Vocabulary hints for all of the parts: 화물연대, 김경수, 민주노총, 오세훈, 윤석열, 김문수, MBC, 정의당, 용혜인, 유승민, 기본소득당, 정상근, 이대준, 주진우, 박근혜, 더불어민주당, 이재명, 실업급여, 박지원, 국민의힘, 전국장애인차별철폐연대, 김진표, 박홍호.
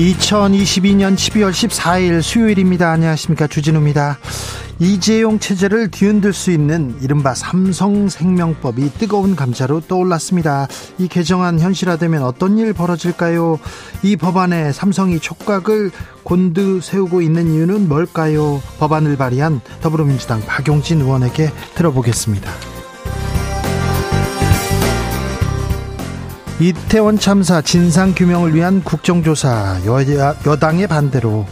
(2022년 12월 14일) 수요일입니다. 안녕하십니까, 주진우입니다. 이재용 체제를 뒤흔들 수 있는 이른바 삼성생명법이 뜨거운 감자로 떠올랐습니다. 이 개정안 현실화되면 어떤 일 벌어질까요? 이 법안에 삼성이 촉각을 곤두세우고 있는 이유는 뭘까요? 법안을 발의한 더불어민주당 박용진 의원에게 들어보겠습니다. 이태원 참사 진상규명을 위한 국정조사, 여당의 반대로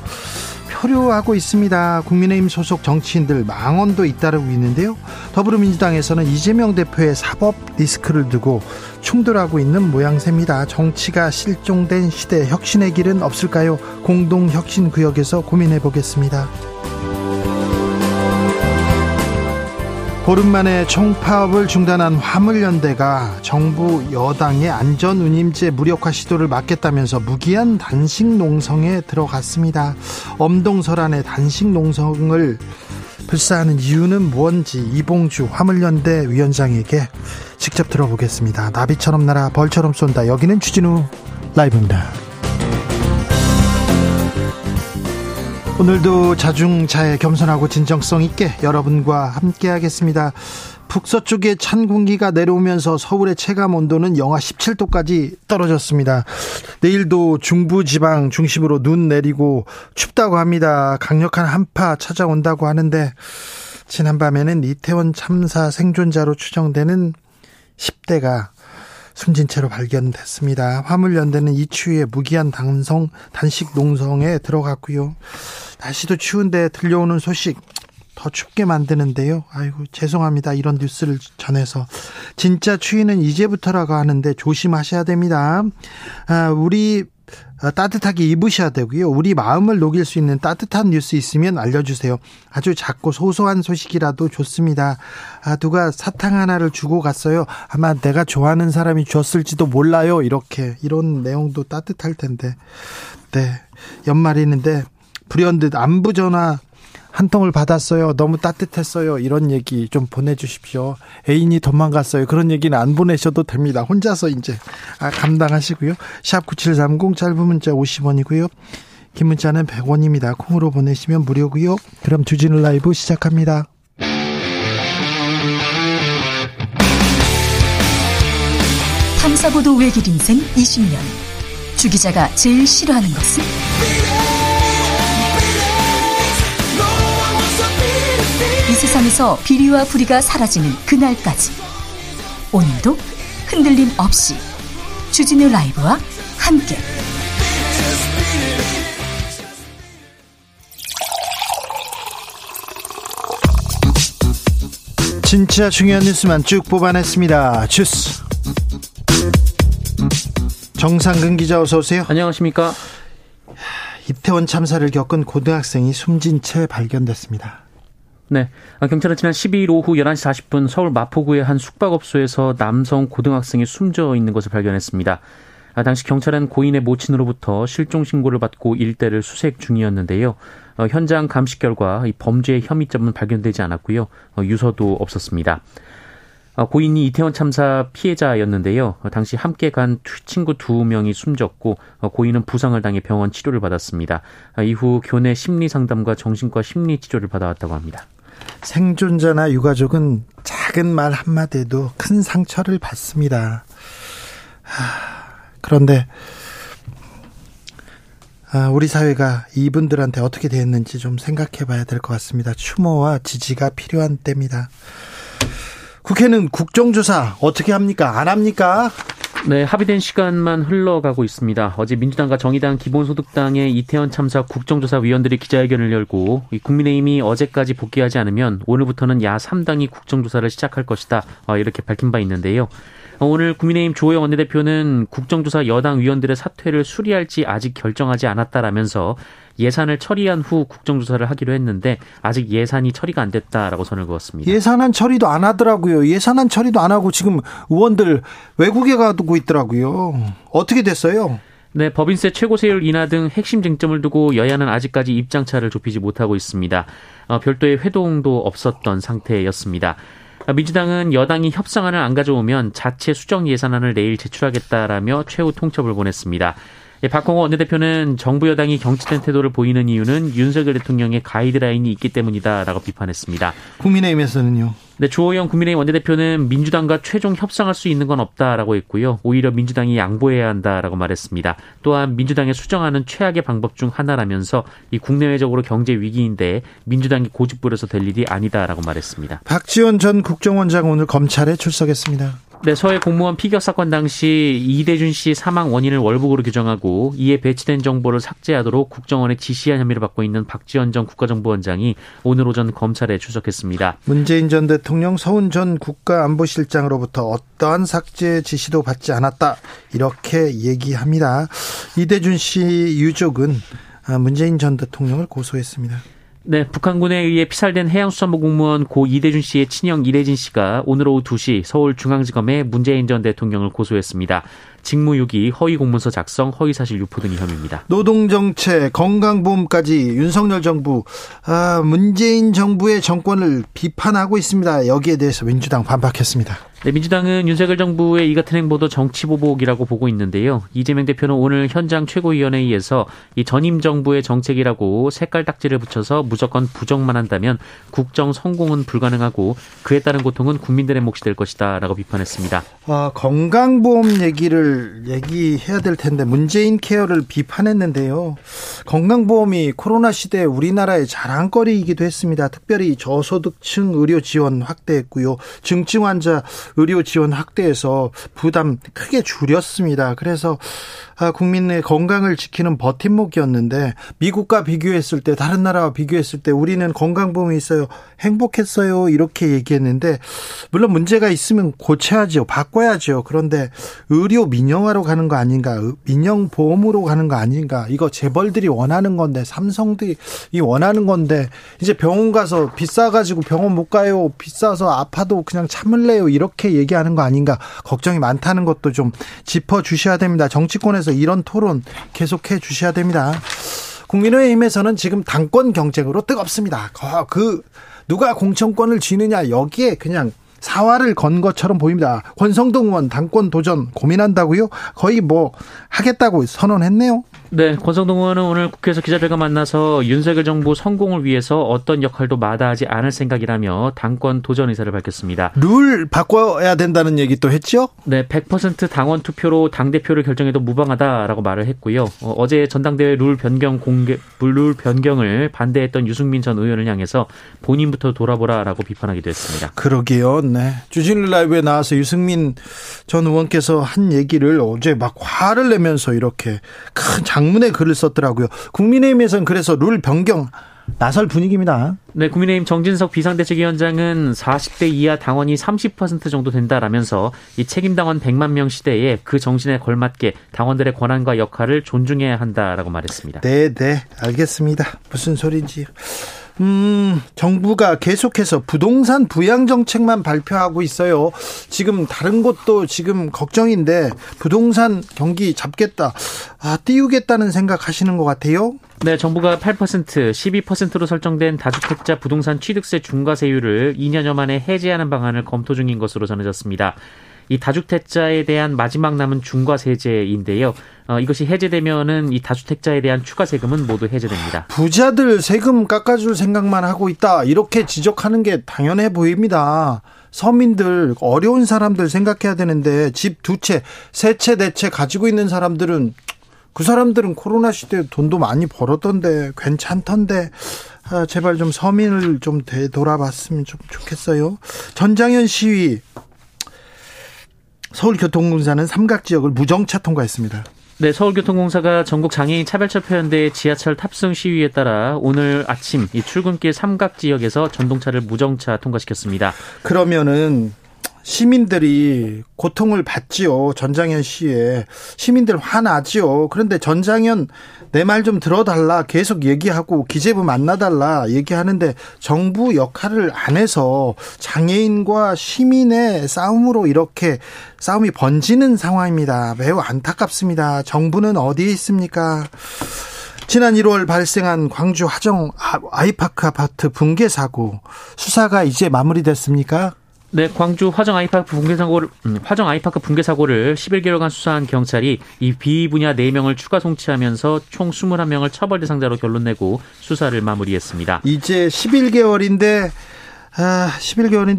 표류하고 있습니다. 국민의힘 소속 정치인들 망언도 잇따르고 있는데요. 더불어민주당에서는 이재명 대표의 사법 리스크를 두고 충돌하고 있는 모양새입니다. 정치가 실종된 시대, 혁신의 길은 없을까요? 공동혁신구역에서 고민해보겠습니다. 보름 만에 총파업을 중단한 화물연대가 정부 여당의 안전운임제 무력화 시도를 막겠다면서 무기한 단식 농성에 들어갔습니다. 엄동설안의 단식 농성을 불사하는 이유는 뭔지 이봉주 화물연대 위원장에게 직접 들어보겠습니다. 나비처럼 날아 벌처럼 쏜다. 여기는 주진우 라이브입니다. 오늘도 자중자애, 겸손하고 진정성 있게 여러분과 함께하겠습니다. 북서쪽의 찬 공기가 내려오면서 서울의 체감온도는 영하 17도까지 떨어졌습니다. 내일도 중부지방 중심으로 눈 내리고 춥다고 합니다. 강력한 한파 찾아온다고 하는데, 지난밤에는 이태원 참사 생존자로 추정되는 10대가 숨진 채로 발견됐습니다. 화물연대는 이 추위에 무기한 단식 농성에 들어갔고요. 날씨도 추운데 들려오는 소식 더 춥게 만드는데요. 아이고, 죄송합니다. 이런 뉴스를 전해서. 진짜 추위는 이제부터라고 하는데 조심하셔야 됩니다. 우리 따뜻하게 입으셔야 되고요. 우리 마음을 녹일 수 있는 따뜻한 뉴스 있으면 알려주세요. 아주 작고 소소한 소식이라도 좋습니다. 누가 사탕 하나를 주고 갔어요. 아마 내가 좋아하는 사람이 줬을지도 몰라요. 이렇게, 이런 내용도 따뜻할 텐데. 네, 연말이는데 불현듯 안부 전화 한 통을 받았어요. 너무 따뜻했어요. 이런 얘기 좀 보내주십시오. 애인이 도망갔어요. 그런 얘기는 안 보내셔도 됩니다. 혼자서 이제 감당하시고요. 샵 9730 짧은 문자 50원이고요. 긴 문자는 100원입니다. 콩으로 보내시면 무료고요. 그럼 주진우 라이브 시작합니다. 탐사보도 외길 인생 20년. 주 기자가 제일 싫어하는 것은? 이 세상에서 비리와 부리가 사라지는 그날까지 오늘도 흔들림 없이 주진우 라이브와 함께 진짜 중요한 뉴스만 쭉 뽑아냈습니다. 주스 정상근 기자, 어서 오세요. 안녕하십니까. 이태원 참사를 겪은 고등학생이 숨진 채 발견됐습니다. 네, 경찰은 지난 12일 오후 11시 40분 서울 마포구의 한 숙박업소에서 남성 고등학생이 숨져 있는 것을 발견했습니다. 당시 경찰은 고인의 모친으로부터 실종신고를 받고 일대를 수색 중이었는데요. 현장 감식 결과 범죄의 혐의점은 발견되지 않았고요. 유서도 없었습니다. 고인이 이태원 참사 피해자였는데요. 당시 함께 간 친구 2명이 숨졌고, 고인은 부상을 당해 병원 치료를 받았습니다. 이후 교내 심리상담과 정신과 심리치료를 받아왔다고 합니다. 생존자나 유가족은 작은 말 한마디에도 큰 상처를 받습니다. 그런데 우리 사회가 이분들한테 어떻게 대했는지 좀 생각해봐야 될 것 같습니다. 추모와 지지가 필요한 때입니다. 국회는 국정조사 어떻게 합니까? 안 합니까? 네, 합의된 시간만 흘러가고 있습니다. 어제 민주당과 정의당, 기본소득당의 이태원 참사 국정조사위원들이 기자회견을 열고 국민의힘이 어제까지 복귀하지 않으면 오늘부터는 야3당이 국정조사를 시작할 것이다, 이렇게 밝힌 바 있는데요. 오늘 국민의힘 조호영 원내대표는 국정조사 여당 위원들의 사퇴를 수리할지 아직 결정하지 않았다라면서 예산을 처리한 후 국정조사를 하기로 했는데 아직 예산이 처리가 안 됐다라고 선을 그었습니다. 예산안 처리도 안 하더라고요. 예산안 처리도 안 하고 지금 의원들 외국에 가두고 있더라고요. 어떻게 됐어요? 네, 법인세 최고세율 인하 등 핵심 쟁점을 두고 여야는 아직까지 입장차를 좁히지 못하고 있습니다. 별도의 회동도 없었던 상태였습니다. 민주당은 여당이 협상안을 안 가져오면 자체 수정 예산안을 내일 제출하겠다라며 최후 통첩을 보냈습니다. 박홍호 원내대표는 정부 여당이 경직된 태도를 보이는 이유는 윤석열 대통령의 가이드라인이 있기 때문이다라고 비판했습니다. 국민의힘에서는요? 네, 주호영 국민의힘 원내대표는 민주당과 최종 협상할 수 있는 건 없다라고 했고요. 오히려 민주당이 양보해야 한다라고 말했습니다. 또한 민주당의 수정하는 최악의 방법 중 하나라면서 이 국내외적으로 경제 위기인데 민주당이 고집부려서 될 일이 아니다라고 말했습니다. 박지원 전 국정원장 오늘 검찰에 출석했습니다. 네, 서해 공무원 피격 사건 당시 이대준 씨 사망 원인을 월북으로 규정하고 이에 배치된 정보를 삭제하도록 국정원에 지시한 혐의를 받고 있는 박지원 전 국가정보원장이 오늘 오전 검찰에 출석했습니다. 문재인 전 대통령, 서훈 전 국가안보실장으로부터 어떠한 삭제 지시도 받지 않았다, 이렇게 얘기합니다. 이대준 씨 유족은 문재인 전 대통령을 고소했습니다. 네, 북한군에 의해 피살된 해양수산부 공무원 고 이대준 씨의 친형 이대진 씨가 오늘 오후 2시 서울중앙지검에 문재인 전 대통령을 고소했습니다. 직무유기, 허위공문서 작성, 허위사실 유포 등의 혐의입니다. 노동정책, 건강보험까지 윤석열 정부, 문재인 정부의 정권을 비판하고 있습니다. 여기에 대해서 민주당 반박했습니다. 네, 민주당은 윤석열 정부의 이 같은 행보도 정치보복이라고 보고 있는데요. 이재명 대표는 오늘 현장 최고위원회의에서 이 전임 정부의 정책이라고 색깔딱지를 붙여서 무조건 부정만 한다면 국정 성공은 불가능하고 그에 따른 고통은 국민들의 몫이 될 것이다 라고 비판했습니다. 건강보험 얘기해야 될 텐데 문재인 케어를 비판했는데요. 건강보험이 코로나 시대 우리나라의 자랑거리이기도 했습니다. 특별히 저소득층 의료 지원 확대했고요. 중증 환자 의료 지원 확대해서 부담 크게 줄였습니다. 그래서 국민의 건강을 지키는 버팀목이었는데 미국과 비교했을 때, 다른 나라와 비교했을 때 우리는 건강보험이 있어요, 행복했어요, 이렇게 얘기했는데 물론 문제가 있으면 고쳐야죠, 바꿔야죠. 그런데 의료 민영화로 가는 거 아닌가, 민영보험으로 가는 거 아닌가, 이거 재벌들이 원하는 건데, 삼성들이 원하는 건데, 이제 병원 가서 비싸가지고 병원 못 가요, 비싸서 아파도 그냥 참을래요, 이렇게 얘기하는 거 아닌가, 걱정이 많다는 것도 좀 짚어주셔야 됩니다. 정치권에서 이런 토론 계속해 주셔야 됩니다. 국민의힘에서는 지금 당권 경쟁으로 뜨겁습니다. 누가 공천권을 쥐느냐, 여기에 그냥 사활을 건 것처럼 보입니다. 권성동 의원 당권 도전 고민한다고요? 거의 뭐 하겠다고 선언했네요. 네, 권성동 의원은 오늘 국회에서 기자들과 만나서 윤석열 정부 성공을 위해서 어떤 역할도 마다하지 않을 생각이라며 당권 도전 의사를 밝혔습니다. 룰 바꿔야 된다는 얘기 또 했죠? 네, 100% 당원 투표로 당대표를 결정해도 무방하다라고 말을 했고요. 어제 전당대회 룰 변경을 반대했던 유승민 전 의원을 향해서 본인부터 돌아보라라고 비판하기도 했습니다. 그러게요. 네, 주진우 라이브에 나와서 유승민 전 의원께서 한 얘기를 어제 막 화를 내면서 이렇게 큰 장문의 글을 썼더라고요. 국민의힘에서는 그래서 룰 변경 나설 분위기입니다. 네, 국민의힘 정진석 비상대책위원장은 40대 이하 당원이 30% 정도 된다라면서 이 책임당원 100만 명 시대에 그 정신에 걸맞게 당원들의 권한과 역할을 존중해야 한다라고 말했습니다. 네, 알겠습니다. 무슨 소린지. 정부가 계속해서 부동산 부양 정책만 발표하고 있어요. 지금 다른 것도 지금 걱정인데 부동산 경기 잡겠다, 띄우겠다는 생각 하시는 것 같아요? 네, 정부가 8%, 12%로 설정된 다주택자 부동산 취득세 중과세율을 2년여 만에 해제하는 방안을 검토 중인 것으로 전해졌습니다. 이 다주택자에 대한 마지막 남은 중과세제인데요. 이것이 해제되면은 이 다주택자에 대한 추가 세금은 모두 해제됩니다. 부자들 세금 깎아줄 생각만 하고 있다, 이렇게 지적하는 게 당연해 보입니다. 서민들, 어려운 사람들 생각해야 되는데 집 두 채, 세 채, 네 채 가지고 있는 사람들은, 그 사람들은 코로나 시대에 돈도 많이 벌었던데 괜찮던데, 제발 좀 서민을 좀 되돌아봤으면 좀 좋겠어요. 전장현 시위 서울교통공사는 삼각지역을 무정차 통과했습니다. 네, 서울교통공사가 전국 장애인 차별철폐연대 지하철 탑승 시위에 따라 오늘 아침 이 출근길 삼각지역에서 전동차를 무정차 통과시켰습니다. 그러면은 시민들이 고통을 받지요. 전장현 씨에 시민들 화나지요. 그런데 전장현 내 말 좀 들어달라 계속 얘기하고 기재부 만나달라 얘기하는데 정부 역할을 안 해서 장애인과 시민의 싸움으로 이렇게 싸움이 번지는 상황입니다. 매우 안타깝습니다. 정부는 어디에 있습니까? 지난 1월 발생한 광주 하정 아이파크 아파트 붕괴 사고 수사가 이제 마무리됐습니까? 네, 광주 화정 아이파크 붕괴 사고를 11개월간 수사한 경찰이 이 B 분야 4명을 추가 송치하면서 총 21명을 처벌 대상자로 결론 내고 수사를 마무리했습니다. 이제 11개월인데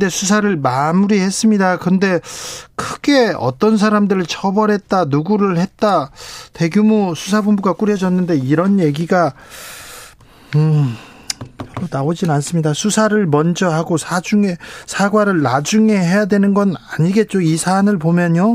수사를 마무리했습니다. 근데 크게 어떤 사람들을 처벌했다, 누구를 했다, 대규모 수사본부가 꾸려졌는데 이런 얘기가 나오진 않습니다. 수사를 먼저 하고 사과를 나중에 해야 되는 건 아니겠죠. 이 사안을 보면요.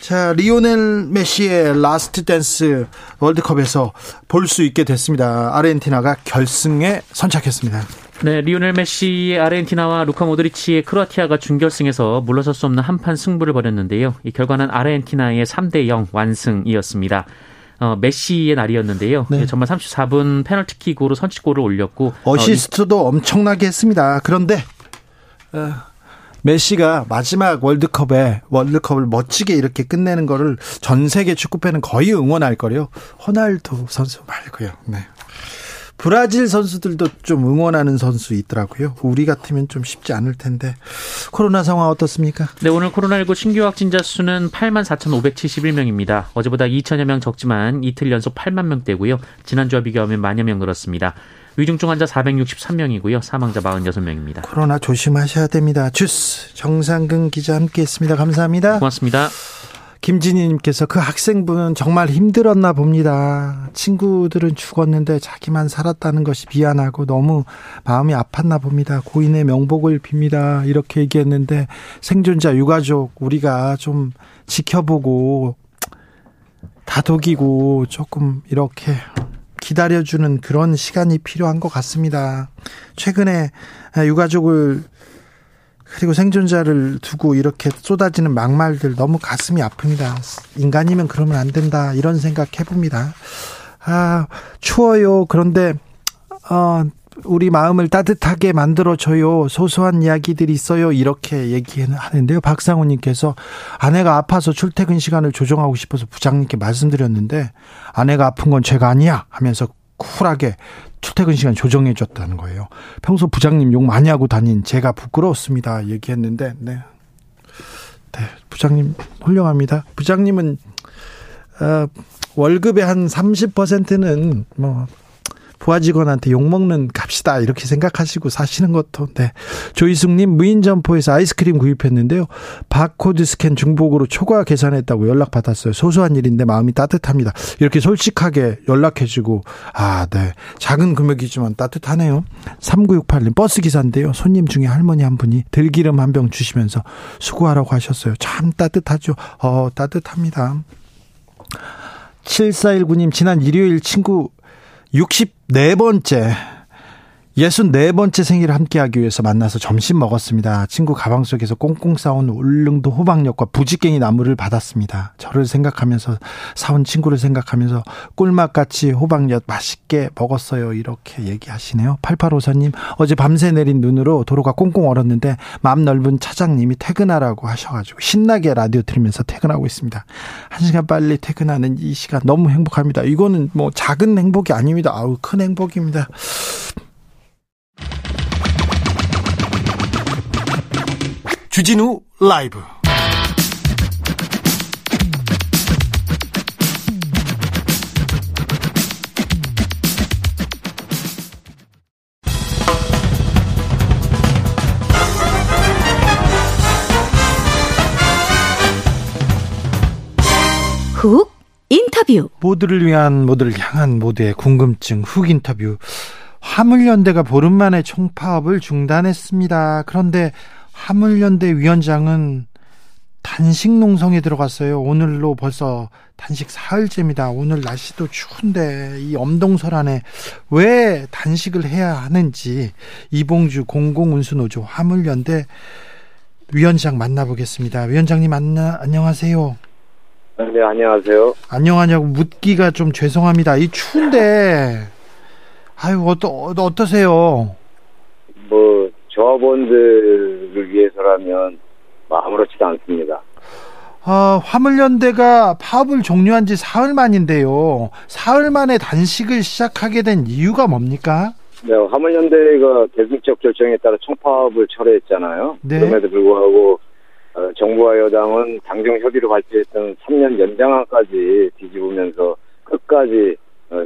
자, 리오넬 메시의 라스트 댄스 월드컵에서 볼 수 있게 됐습니다. 아르헨티나가 결승에 선착했습니다. 네, 리오넬 메시의 아르헨티나와 루카 모드리치의 크로아티아가 준결승에서 물러설 수 없는 한판 승부를 벌였는데요. 이 결과는 아르헨티나의 3-0 완승이었습니다. 메시의 날이었는데요. 네. 정말 34분 페널티킥으로 선취골을 올렸고 어시스트도 엄청나게 했습니다. 그런데 메시가 마지막 월드컵을 멋지게 이렇게 끝내는 거를 전 세계 축구팬은 거의 응원할 거래요. 호날두 선수 말고요. 네. 브라질 선수들도 좀 응원하는 선수 있더라고요. 우리 같으면 좀 쉽지 않을 텐데. 코로나 상황 어떻습니까? 네, 오늘 코로나19 신규 확진자 수는 84,571명입니다. 어제보다 2,000여 명 적지만 이틀 연속 8만 명대고요. 지난주와 비교하면 10,000여 명 늘었습니다. 위중증 환자 463명이고요. 사망자 46명입니다. 코로나 조심하셔야 됩니다. 주스 정상근 기자 함께했습니다. 감사합니다. 고맙습니다. 김진희님께서 그 학생분은 정말 힘들었나 봅니다. 친구들은 죽었는데 자기만 살았다는 것이 미안하고 너무 마음이 아팠나 봅니다. 고인의 명복을 빕니다. 이렇게 얘기했는데 생존자 유가족 우리가 좀 지켜보고 다독이고 조금 이렇게 기다려주는 그런 시간이 필요한 것 같습니다. 최근에 유가족을 그리고 생존자를 두고 이렇게 쏟아지는 막말들 너무 가슴이 아픕니다. 인간이면 그러면 안 된다 이런 생각 해봅니다. 아, 추워요. 그런데 우리 마음을 따뜻하게 만들어줘요. 소소한 이야기들이 있어요. 이렇게 얘기하는데요. 박상우님께서 아내가 아파서 출퇴근 시간을 조정하고 싶어서 부장님께 말씀드렸는데 아내가 아픈 건 제가 아니야 하면서 쿨하게 출퇴근 시간 조정해줬다는 거예요. 평소 부장님 욕 많이 하고 다닌 제가 부끄러웠습니다. 얘기했는데 네, 부장님 훌륭합니다. 부장님은 월급의 한 30%는 뭐 부하직원한테 욕먹는 값이다 이렇게 생각하시고 사시는 것도. 네. 조이숙님 무인점포에서 아이스크림 구입했는데요. 바코드 스캔 중복으로 초과 계산했다고 연락받았어요. 소소한 일인데 마음이 따뜻합니다. 이렇게 솔직하게 연락해주고 네, 작은 금액이지만 따뜻하네요. 3968님 버스기사인데요. 손님 중에 할머니 한 분이 들기름 한 병 주시면서 수고하라고 하셨어요. 참 따뜻하죠. 따뜻합니다. 7419님 지난 일요일 친구 64번째 생일을 함께하기 위해서 만나서 점심 먹었습니다. 친구 가방 속에서 꽁꽁 싸온 울릉도 호박잎과 부지깽이 나물을 받았습니다. 저를 생각하면서 사온 친구를 생각하면서 꿀맛같이 호박잎 맛있게 먹었어요. 이렇게 얘기하시네요. 8854님 어제 밤새 내린 눈으로 도로가 꽁꽁 얼었는데 마음 넓은 차장님이 퇴근하라고 하셔가지고 신나게 라디오 들으면서 퇴근하고 있습니다. 1시간 빨리 퇴근하는 이 시간 너무 행복합니다. 이거는 뭐 작은 행복이 아닙니다. 아우, 큰 행복입니다. 주진우 라이브 훅 인터뷰. 모두를 위한, 모두를 향한, 모두의 궁금증 훅 인터뷰. 화물연대가 보름 만에 총파업을 중단했습니다. 그런데 화물연대 위원장은 단식 농성에 들어갔어요. 오늘로 벌써 단식 사흘째입니다. 오늘 날씨도 추운데 이 엄동설 안에 왜 단식을 해야 하는지 이봉주 공공운수노조 화물연대 위원장 만나보겠습니다. 위원장님 안녕하세요. 네, 안녕하세요. 안녕하냐고 묻기가 좀 죄송합니다. 이 추운데 아유 어떠세요? 뭐 조합원들을 위해서라면 아무렇지도 않습니다. 화물연대가 파업을 종료한 지 사흘 만인데요. 사흘 만에 단식을 시작하게 된 이유가 뭡니까? 네, 화물연대가 대승적 결정에 따라 총파업을 철회했잖아요. 네. 그럼에도 불구하고 정부와 여당은 당정 협의로 발표했던 3년 연장안까지 뒤집으면서 끝까지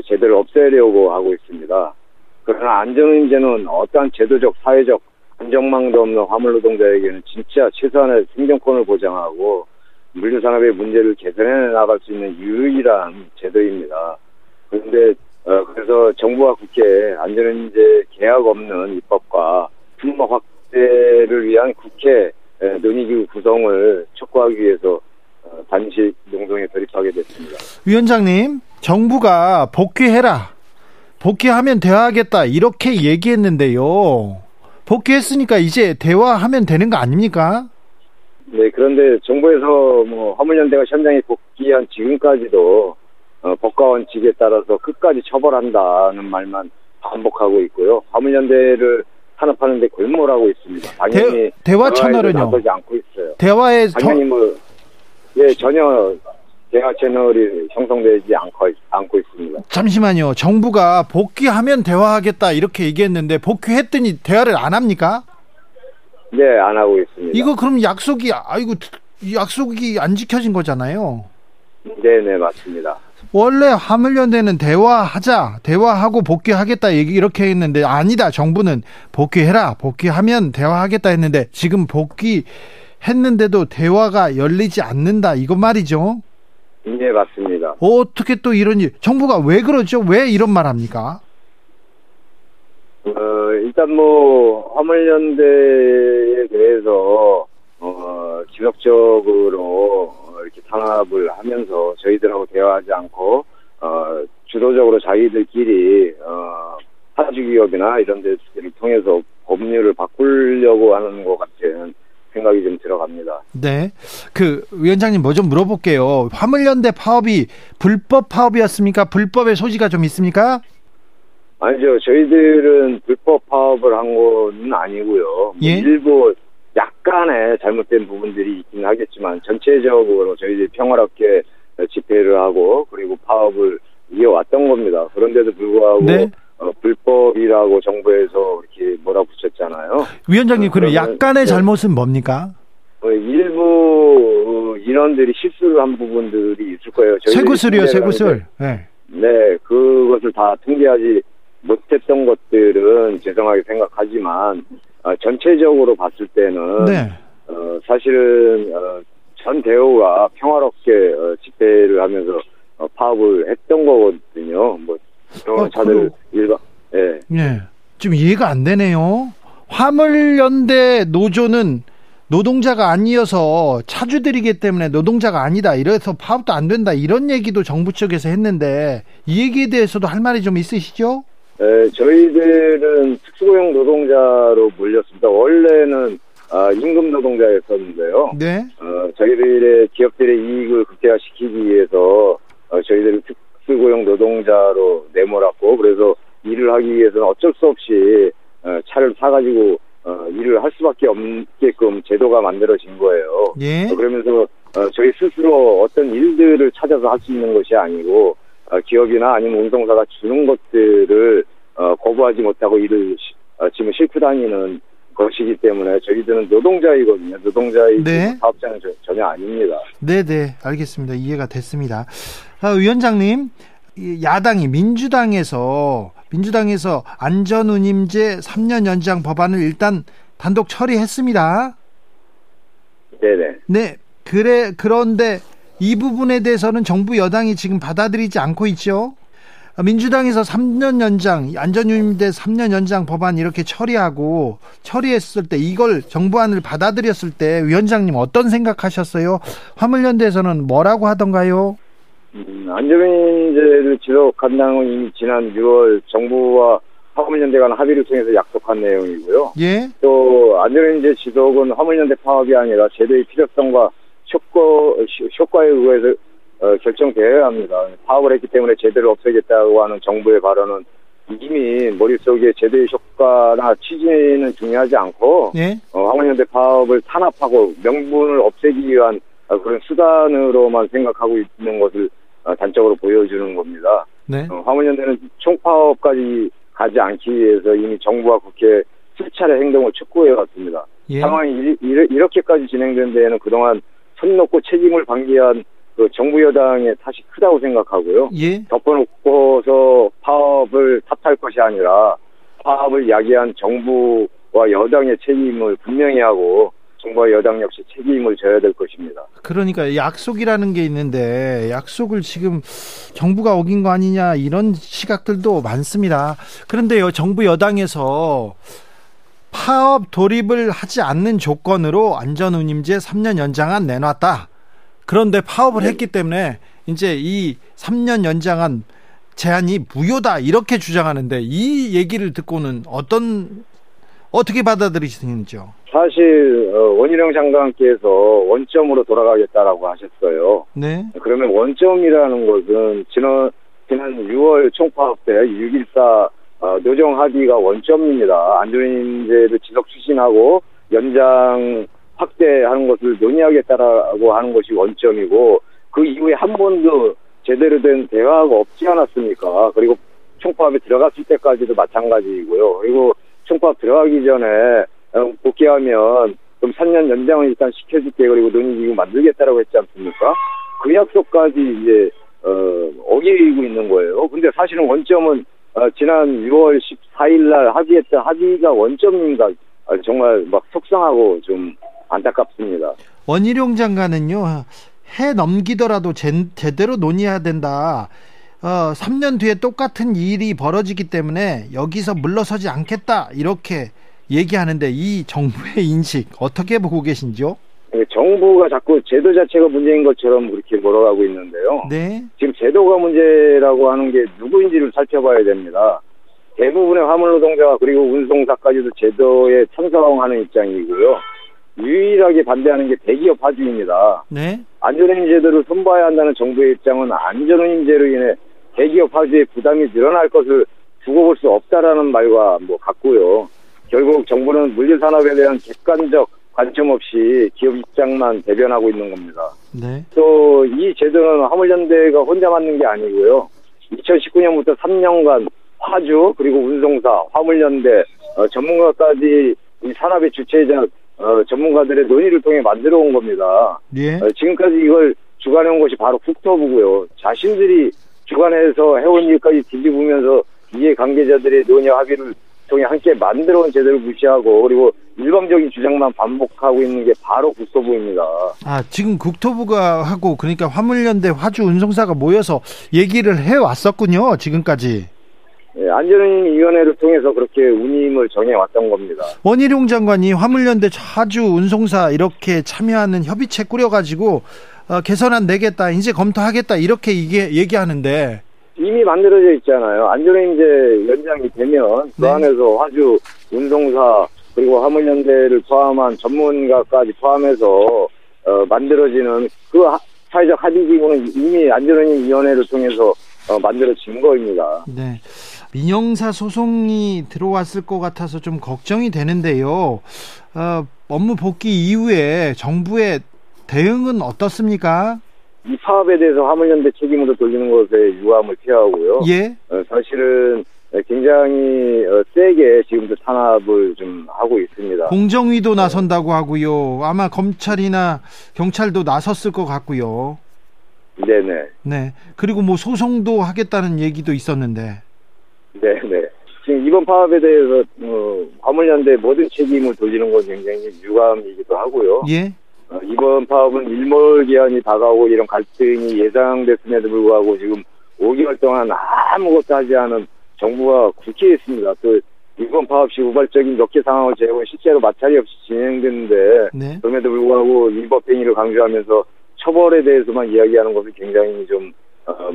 제대로 없애려고 하고 있습니다. 그러나 안정인재는 어떠한 제도적, 사회적 안정망도 없는 화물노동자에게는 진짜 최소한의 생존권을 보장하고 물류산업의 문제를 개선해 나갈 수 있는 유일한 제도입니다. 그런데 그래서 정부와 국회에 안전인재 계약 없는 입법과 품목 확대를 위한 국회 논의기구 구성을 촉구하기 위해서 단식 농성에 돌입하게 됐습니다. 위원장님, 정부가 복귀해라, 복귀하면 대화하겠다 이렇게 얘기했는데요. 복귀했으니까 이제 대화하면 되는 거 아닙니까? 네, 그런데 정부에서 화물연대가 현장에 복귀한 지금까지도 법과 원칙에 따라서 끝까지 처벌한다는 말만 반복하고 있고요. 화물연대를 탄압하는 데 골몰하고 있습니다. 당연히 대화 채널은요? 나서지 않고 있어요. 대화에 당연히 전혀 대화 채널이 형성되지 않고 있습니다. 잠시만요. 정부가 복귀하면 대화하겠다 이렇게 얘기했는데 복귀했더니 대화를 안 합니까? 네, 안 하고 있습니다. 이거 그럼 약속이 안 지켜진 거잖아요. 네, 맞습니다. 원래 화물연대는 대화하자, 대화하고 복귀하겠다 얘기 이렇게 했는데 아니다. 정부는 복귀해라, 복귀하면 대화하겠다 했는데 지금 복귀했는데도 대화가 열리지 않는다 이거 말이죠. 네, 맞습니다. 어떻게 또 이런 일, 정부가 왜 그러죠? 왜 이런 말 합니까? 일단 화물연대에 대해서 지속적으로 이렇게 탄압을 하면서 저희들하고 대화하지 않고 주도적으로 자기들끼리 사주기업이나 이런 데를 통해서 법률을 바꾸려고 하는 것 같은 생각이 좀 들어갑니다. 네, 위원장님 뭐 좀 물어볼게요. 화물연대 파업이 불법 파업이었습니까? 불법의 소지가 좀 있습니까? 아니죠. 저희들은 불법 파업을 한 건 아니고요. 예? 일부 약간의 잘못된 부분들이 있긴 하겠지만 전체적으로 저희들이 평화롭게 집회를 하고 그리고 파업을 이어왔던 겁니다. 그런데도 불구하고 네? 불법이라고 정부에서 이렇게 몰아붙였잖아요. 위원장님, 그럼 약간의 잘못은 뭡니까? 일부 인원들이 실수를 한 부분들이 있을 거예요. 세구슬이요, 세구슬. 네, 그것을 다 통제하지 못했던 것들은 죄송하게 생각하지만 전체적으로 봤을 때는 네. 사실은 전 대우가 평화롭게 집회를 하면서 파업을 했던 거거든요. 다들 일반 예. 좀 이해가 안 되네요. 화물연대 노조는 노동자가 아니어서 차주들이기 때문에 노동자가 아니다. 이래서 파업도 안 된다. 이런 얘기도 정부 측에서 했는데 이 얘기에 대해서도 할 말이 좀 있으시죠? 예, 저희들은 특수고용 노동자로 몰렸습니다. 원래는 임금 노동자였었는데요. 네. 저희들의 기업들의 이익을 극대화시키기 위해서 저희들은 특수고용 노동자로 내몰았고 그래서 일을 하기 위해서는 어쩔 수 없이 차를 사가지고 일을 할 수밖에 없게끔 제도가 만들어진 거예요. 예. 그러면서 저희 스스로 어떤 일들을 찾아서 할 수 있는 것이 아니고 기업이나 아니면 운송사가 주는 것들을 거부하지 못하고 일을 지금 싣고 다니는 것이기 때문에 저희들은 노동자이거든요. 노동자이고 네. 사업자는 전혀 아닙니다. 네네, 알겠습니다. 이해가 됐습니다. 위원장님, 야당이 민주당에서 안전운임제 3년 연장 법안을 일단 단독 처리했습니다. 네네. 네, 그런데 이 부분에 대해서는 정부 여당이 지금 받아들이지 않고 있죠. 민주당에서 3년 연장, 안전유임제 3년 연장 법안 이렇게 처리했을 때, 이걸 정부안을 받아들였을 때 위원장님 어떤 생각하셨어요? 화물연대에서는 뭐라고 하던가요? 안전유임제를 지속한 당은 이미 지난 6월 정부와 화물연대 간 합의를 통해서 약속한 내용이고요. 예. 또 안전유임제 지속은 화물연대 파업이 아니라 제도의 필요성과 효과에 의해서 결정되어야 합니다. 파업을 했기 때문에 제대로 없애겠다고 하는 정부의 발언은 이미 머릿속에 제도의 효과나 취지는 중요하지 않고, 예? 화물연대 파업을 탄압하고 명분을 없애기 위한 그런 수단으로만 생각하고 있는 것을 단적으로 보여주는 겁니다. 네? 화물연대는 총파업까지 가지 않기 위해서 이미 정부와 국회에 수차례 행동을 촉구해왔습니다. 예? 상황이 이렇게까지 진행된 데에는 그동안 손 놓고 책임을 방기한 그 정부 여당의 탓이 크다고 생각하고요. 예? 덮어놓고서 파업을 탓할 것이 아니라 파업을 야기한 정부와 여당의 책임을 분명히 하고 정부와 여당 역시 책임을 져야 될 것입니다. 그러니까 약속이라는 게 있는데 약속을 지금 정부가 어긴 거 아니냐 이런 시각들도 많습니다. 그런데요, 정부 여당에서 파업 돌입을 하지 않는 조건으로 안전운임제 3년 연장안 내놨다. 그런데 파업을 했기 때문에 이제 이 3년 연장한 제한이 무효다 이렇게 주장하는데, 이 얘기를 듣고는 어떻게 받아들이시는지요? 사실 원희룡 장관께서 원점으로 돌아가겠다라고 하셨어요. 네. 그러면 원점이라는 것은 지난 6월 총파업 때 6.14 노정 합의가 원점입니다. 안전인재를 지속 추진하고 연장 확대하는 것을 논의하겠다라고 하는 것이 원점이고, 그 이후에 한 번도 제대로 된 대화가 없지 않았습니까? 그리고 총파업에 들어갔을 때까지도 마찬가지이고요. 그리고 총파업 들어가기 전에 복귀하면 그럼 3년 연장을 일단 시켜줄게, 그리고 논의기구 만들겠다라고 했지 않습니까? 그 약속까지 이제 어기고 있는 거예요. 근데 사실은 원점은 지난 6월 14일 날 합의했던 합의가 원점인가, 정말 막 속상하고 좀 안타깝습니다. 원희룡 장관은요, 해 넘기더라도 제대로 논의해야 된다. 3년 뒤에 똑같은 일이 벌어지기 때문에 여기서 물러서지 않겠다 이렇게 얘기하는데, 이 정부의 인식 어떻게 보고 계신지요? 네, 정부가 자꾸 제도 자체가 문제인 것처럼 그렇게 몰아가고 있는데요. 네. 지금 제도가 문제라고 하는 게 누구인지를 살펴봐야 됩니다. 대부분의 화물노동자와 그리고 운송사까지도 제도에 찬성하는 입장이고요. 유일하게 반대하는 게 대기업 하주입니다. 네? 안전운임제도를 손봐야 한다는 정부의 입장은 안전운임제로 인해 대기업 하주의 부담이 늘어날 것을 두고 볼 수 없다라는 말과 같고요. 결국 정부는 물류산업에 대한 객관적 관점 없이 기업 입장만 대변하고 있는 겁니다. 네? 또 이 제도는 화물연대가 혼자 만든 게 아니고요. 2019년부터 3년간 화주 그리고 운송사, 화물연대, 전문가까지 이 산업의 주체자 전문가들의 논의를 통해 만들어 온 겁니다. 예? 지금까지 이걸 주관해 온 것이 바로 국토부고요. 자신들이 주관해서 해온 일까지 뒤집으면서 이해관계자들의 논의 합의를 통해 함께 만들어 온 제도를 무시하고 그리고 일방적인 주장만 반복하고 있는 게 바로 국토부입니다. 아, 지금 국토부가 하고, 그러니까 화물연대, 화주, 운송사가 모여서 얘기를 해왔었군요, 지금까지. 예, 안전운임위원회를 통해서 그렇게 운임을 정해왔던 겁니다. 원희룡 장관이 화물연대, 화주, 운송사 이렇게 참여하는 협의체 꾸려가지고 개선안 내겠다, 이제 검토하겠다 이렇게 얘기하는데, 이미 만들어져 있잖아요. 안전운임제 연장이 되면 그 안에서 화주, 운송사 그리고 화물연대를 포함한 전문가까지 포함해서 만들어지는 그 사회적 합의기구는 이미 안전운임위원회를 통해서 만들어진 거입니다. 네. 민영사 소송이 들어왔을 것 같아서 좀 걱정이 되는데요. 업무 복귀 이후에 정부의 대응은 어떻습니까? 이 파업에 대해서 화물연대 책임으로 돌리는 것에 유감을 표하고요. 예. 사실은 굉장히 세게 지금도 탄압을 좀 하고 있습니다. 공정위도 나선다고 하고요. 아마 검찰이나 경찰도 나섰을 것 같고요. 네네. 네. 그리고 뭐 소송도 하겠다는 얘기도 있었는데. 네네. 지금 이번 파업에 대해서 화물연대 모든 책임을 돌리는 건 굉장히 유감이기도 하고요. 예. 이번 파업은 일몰 기한이 다가오고 이런 갈등이 예상됐음에도 불구하고 지금 5개월 동안 아무것도 하지 않은 정부가 국회에 있습니다. 또 이번 파업시 우발적인 몇 개 상황을 제외하고 실제로 마찰이 없이 진행됐는데 네. 그럼에도 불구하고 위법행위를 강조하면서 처벌에 대해서만 이야기하는 것은 굉장히 좀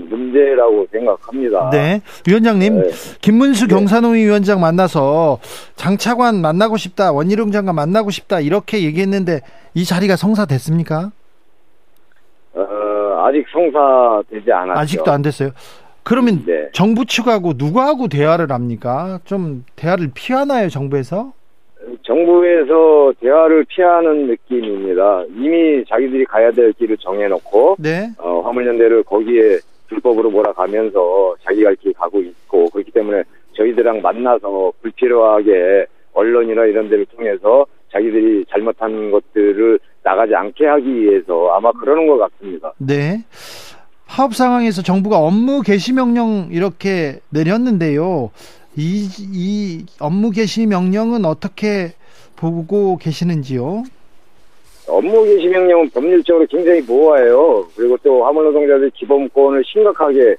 문제라고 생각합니다. 네, 위원장님, 네. 김문수 경사노위 위원장 만나서 장차관 만나고 싶다, 원희룡 장관 만나고 싶다 이렇게 얘기했는데 이 자리가 성사됐습니까? 아직 성사되지 않았죠. 아직도 안 됐어요. 그러면 네. 정부 측하고 누구하고 대화를 합니까? 좀 대화를 피하나요, 정부에서? 정부에서 대화를 피하는 느낌입니다. 이미 자기들이 가야 될 길을 정해놓고 네. 화물연대를 거기에 불법으로 몰아가면서 자기 갈 길 가고 있고 그렇기 때문에 저희들랑 만나서 불필요하게 언론이나 이런 데를 통해서 자기들이 잘못한 것들을 나가지 않게 하기 위해서 아마 그러는 것 같습니다. 네. 파업 상황에서 정부가 업무 개시 명령 이렇게 내렸는데요. 이 업무 개시 명령은 어떻게 보고 계시는지요? 업무 개시 명령은 법률적으로 굉장히 모호해요. 그리고 또 화물 노동자들 기본권을 심각하게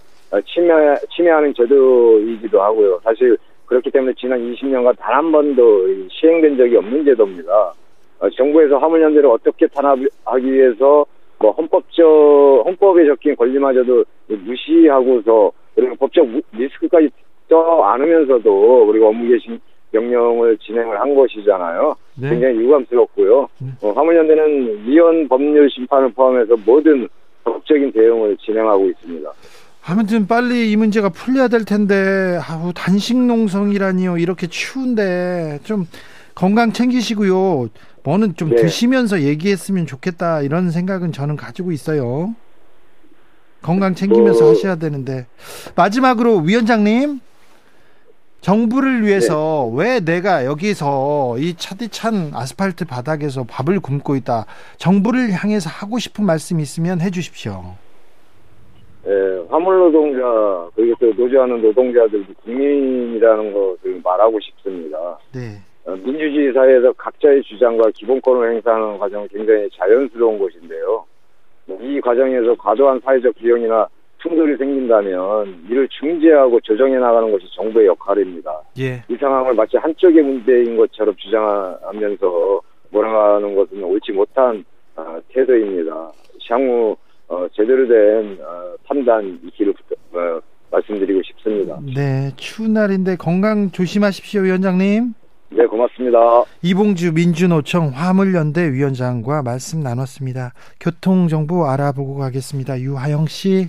침해하는 제도이기도 하고요. 사실 그렇기 때문에 지난 20년간 단 한 번도 시행된 적이 없는 제도입니다. 정부에서 화물연대를 어떻게 탄압하기 위해서 뭐 헌법에 적힌 권리마저도 무시하고서 그리고 법적 리스크까지 않으면서도 우리가 업무개시 명령을 진행을 한 것이잖아요. 네. 굉장히 유감스럽고요. 네. 화물연대는 위헌 법률 심판을 포함해서 모든 법적인 대응을 진행하고 있습니다. 아무튼 빨리 이 문제가 풀려야 될 텐데 단식 농성이라니요. 이렇게 추운데 좀 건강 챙기시고요. 뭐는 좀 네. 드시면서 얘기했으면 좋겠다 이런 생각은 저는 가지고 있어요. 건강 챙기면서 하셔야 되는데 마지막으로 위원장님. 정부를 위해서 네. 왜 내가 여기서 이 차디찬 아스팔트 바닥에서 밥을 굶고 있다. 정부를 향해서 하고 싶은 말씀 있으면 해주십시오. 네, 화물노동자 그리고 또 노조하는 노동자들도 국민이라는 것을 말하고 싶습니다. 네. 민주주의 사회에서 각자의 주장과 기본권을 행사하는 과정은 굉장히 자연스러운 것인데요. 이 과정에서 과도한 사회적 비용이나 충돌이 생긴다면 이를 중재하고 조정해 나가는 것이 정부의 역할입니다. 예. 이 상황을 마치 한쪽의 문제인 것처럼 주장하면서 몰아가는 것은 옳지 못한 태도입니다. 향후 제대로 된 판단 있기를 말씀드리고 싶습니다. 네, 추운 날인데 건강 조심하십시오, 위원장님. 네, 고맙습니다. 이봉주 민주노총 화물연대 위원장과 말씀 나눴습니다. 교통정보 알아보고 가겠습니다. 유하영 씨.